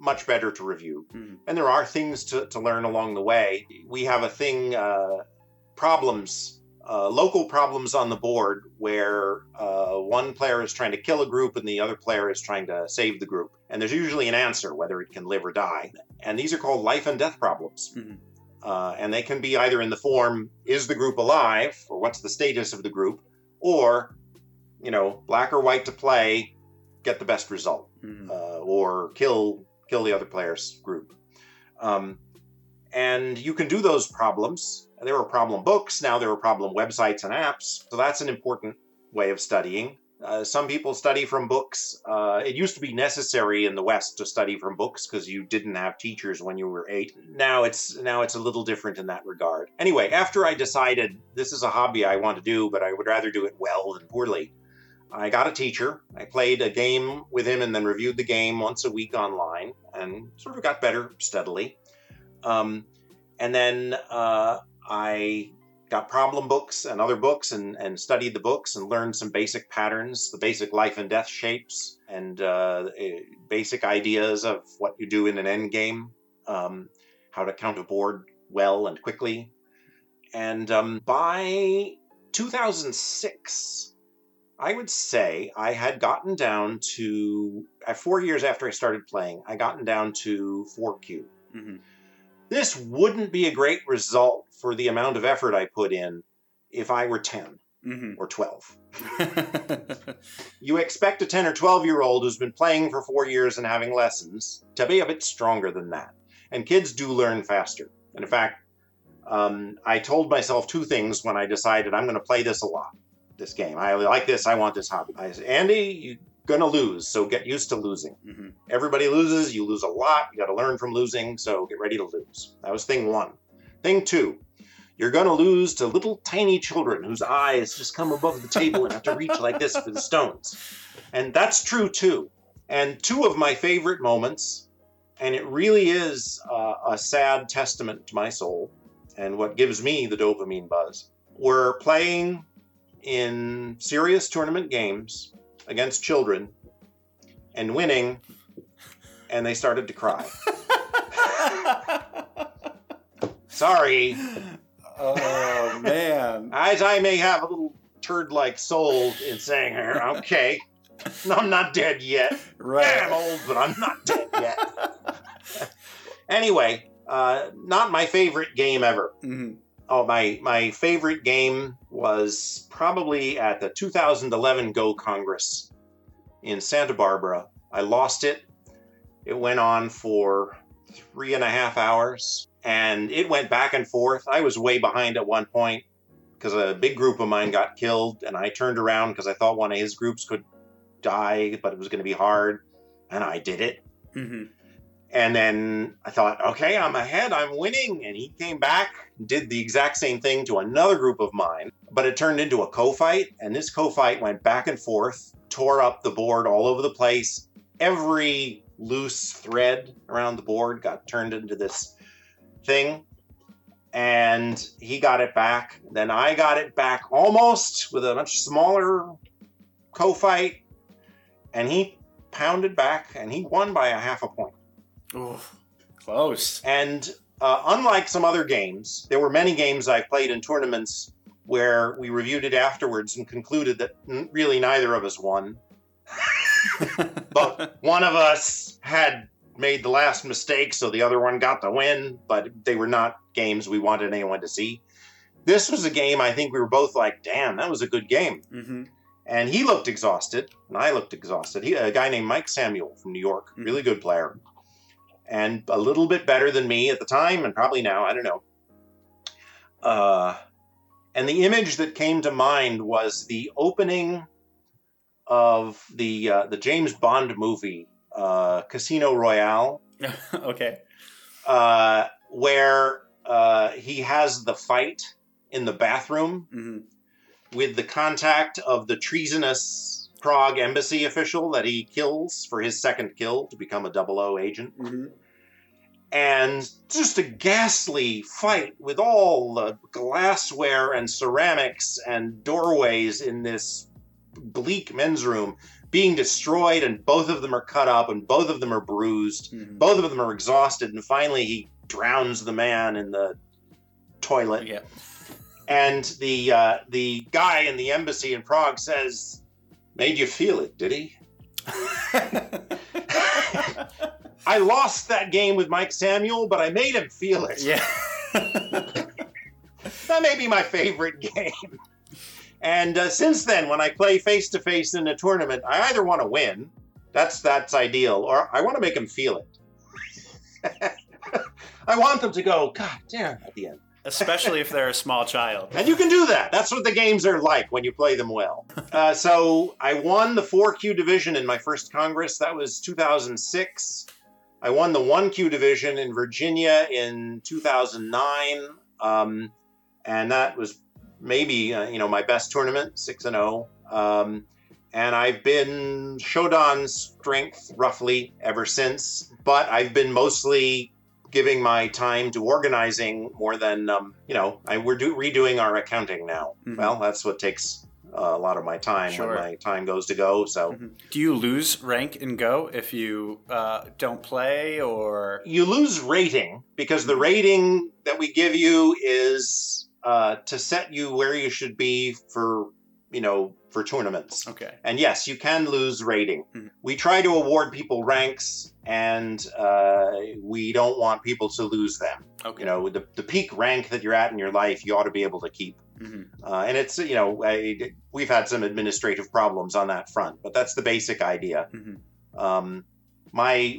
much better to review. Mm-hmm. And there are things to learn along the way. We have a thing, problems. Local problems on the board where one player is trying to kill a group and the other player is trying to save the group. And there's usually an answer, whether it can live or die. And these are called life and death problems. Mm-hmm. And they can be either in the form, is the group alive? Or what's the status of the group? Or, you know, black or white to play, get the best result. Mm-hmm. Or kill the other player's group. And you can do those problems. There were problem books, now there are problem websites and apps. So that's an important way of studying. Some people study from books. It used to be necessary in the West to study from books because you didn't have teachers when you were 8. Now it's a little different in that regard. Anyway, after I decided this is a hobby I want to do, but I would rather do it well than poorly, I got a teacher. I played a game with him and then reviewed the game once a week online and sort of got better steadily. And then I got problem books and other books and studied the books and learned some basic patterns, the basic life and death shapes, and basic ideas of what you do in an end game, how to count a board well and quickly. And by 2006, I would say I had gotten down to, 4 years after I started playing, I gotten down to 4Q. Mm-hmm. This wouldn't be a great result for the amount of effort I put in if I were 10 mm-hmm. or 12. You expect a 10 or 12-year-old who's been playing for 4 years and having lessons to be a bit stronger than that. And kids do learn faster. And in fact, I told myself two things when I decided I'm going to play this a lot, this game. I like this. I want this hobby. I said, Andy, you going to lose, so get used to losing. Mm-hmm. Everybody loses, you lose a lot, you got to learn from losing, so get ready to lose. That was thing one. Thing two, you're going to lose to little tiny children whose eyes just come above the table and have to reach like this for the stones. And that's true too. And two of my favorite moments, and it really is a sad testament to my soul and what gives me the dopamine buzz, were playing in serious tournament games against children and winning, and they started to cry. Sorry. Oh, man. As I may have a little turd-like soul in saying, okay, I'm not dead yet. Right. I'm old, but I'm not dead yet. Anyway, not my favorite game ever. Mm-hmm. Oh, my favorite game was probably at the 2011 Go Congress in Santa Barbara. I lost it. It went on for 3.5 hours, and it went back and forth. I was way behind at one point because a big group of mine got killed, and I turned around because I thought one of his groups could die, but it was going to be hard, and I did it. Mm-hmm. And then I thought, okay, I'm ahead, I'm winning. And he came back, did the exact same thing to another group of mine, but it turned into a co-fight. And this co-fight went back and forth, tore up the board all over the place. Every loose thread around the board got turned into this thing. And he got it back. Then I got it back almost with a much smaller co-fight. And he pounded back and he won by a 0.5 point. Ooh, close. And unlike some other games, there were many games I played in tournaments where we reviewed it afterwards and concluded that really neither of us won. But one of us had made the last mistake, so the other one got the win, but they were not games we wanted anyone to see. This was a game I think we were both like, damn, that was a good game. Mm-hmm. And he looked exhausted, and I looked exhausted. A guy named Mike Samuel from New York, really good player. And a little bit better than me at the time, and probably now, I don't know. And the image that came to mind was the opening of the James Bond movie, Casino Royale. Okay. Where he has the fight in the bathroom with the contact of the treasonous Prague embassy official that he kills for his second kill to become a 00 agent. Mm-hmm. And just a ghastly fight with all the glassware and ceramics and doorways in this bleak men's room being destroyed, and both of them are cut up and both of them are bruised. Mm-hmm. Both of them are exhausted, and finally he drowns the man in the toilet. Yeah. And the guy in the embassy in Prague says, "Made you feel it, did he?" I lost that game with Mike Samuel, but I made him feel it. Yeah. That may be my favorite game. And since then, when I play face-to-face in a tournament, I either want to win, that's ideal, or I want to make them feel it. I want them to go, "God damn," at the end. Especially if they're a small child. And you can do that. That's what the games are like when you play them well. So I won the 4Q division in my first Congress. That was 2006. I won the 1Q division in Virginia in 2009. And that was maybe, my best tournament, 6-0. And I've been Shodan strength roughly ever since. But I've been mostly giving my time to organizing more than, we're redoing our accounting now. Mm-hmm. Well, that's what takes a lot of my time when my time goes to Go. So, do you lose rank in Go if you don't play, or? You lose rating, because the rating that we give you is to set you where you should be for tournaments. Okay. And yes, you can lose rating. Mm-hmm. We try to award people ranks, and we don't want people to lose them. Okay. The peak rank that you're at in your life, you ought to be able to keep. Mm-hmm. And it's, we've had some administrative problems on that front, but that's the basic idea. Mm-hmm. My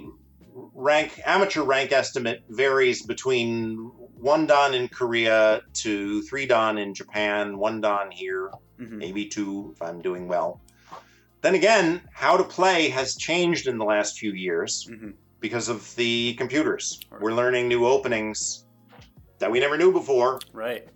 amateur rank estimate varies between 1 dan in Korea to 3 dan in Japan, 1 dan here, maybe 2 if I'm doing well. Then again, how to play has changed in the last few years because of the computers. Right. We're learning new openings that we never knew before. Right.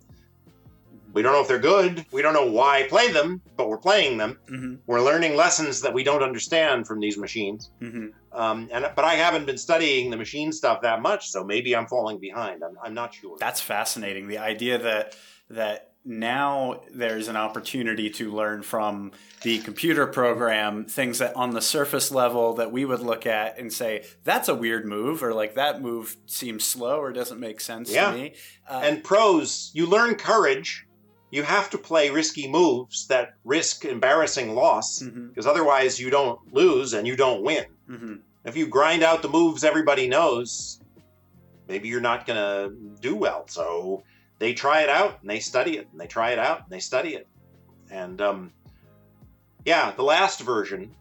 We don't know if they're good. We don't know why I play them, but we're playing them. Mm-hmm. We're learning lessons that we don't understand from these machines. Mm-hmm. But I haven't been studying the machine stuff that much, so maybe I'm falling behind. I'm not sure. That's fascinating. The idea that now there's an opportunity to learn from the computer program things that on the surface level that we would look at and say, that's a weird move, or like that move seems slow or doesn't make sense to me. And pros, you learn courage. You have to play risky moves that risk embarrassing loss, because otherwise you don't lose and you don't win. Mm-hmm. If you grind out the moves everybody knows, maybe you're not going to do well. So they try it out and they study it, and they try it out and they study it. And the last version,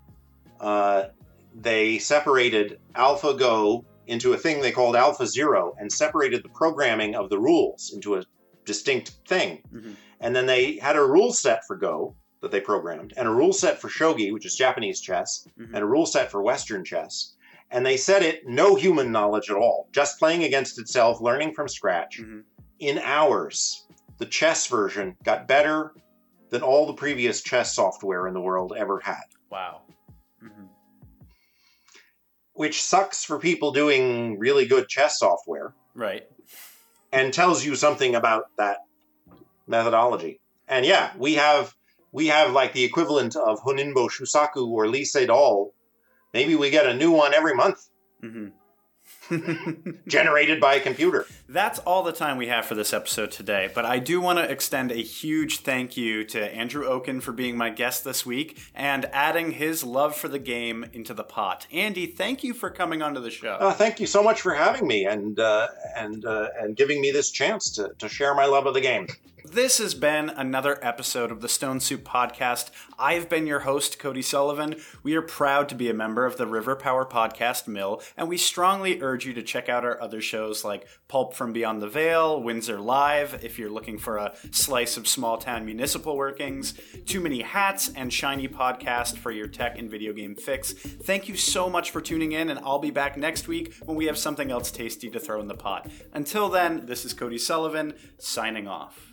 they separated AlphaGo into a thing they called Alpha Zero and separated the programming of the rules into a distinct thing. Mm-hmm. And then they had a rule set for Go that they programmed, and a rule set for shogi, which is Japanese chess, mm-hmm. and a rule set for Western chess. And they set it no human knowledge at all, just playing against itself, learning from scratch. Mm-hmm. In hours, the chess version got better than all the previous chess software in the world ever had. Wow. Mm-hmm. Which sucks for people doing really good chess software. Right. And tells you something about that methodology. And yeah, we have like the equivalent of Honinbo Shusaku or Lee Sedol. Maybe we get a new one every month. Mm-hmm. Generated by a computer. That's all the time we have for this episode today. But I do want to extend a huge thank you to Andrew Okun for being my guest this week and adding his love for the game into the pot. Andy, thank you for coming onto the show. Thank you so much for having me and giving me this chance to share my love of the game. This has been another episode of the Stone Soup Podcast. I've been your host, Cody Sullivan. We are proud to be a member of the Riverpower Podcast Mill, and we strongly urge you to check out our other shows like Pulp from Beyond the Veil, Windsor Live, if you're looking for a slice of small-town municipal workings, Too Many Hats, and Shiny Podcast for your tech and video game fix. Thank you so much for tuning in, and I'll be back next week when we have something else tasty to throw in the pot. Until then, this is Cody Sullivan, signing off.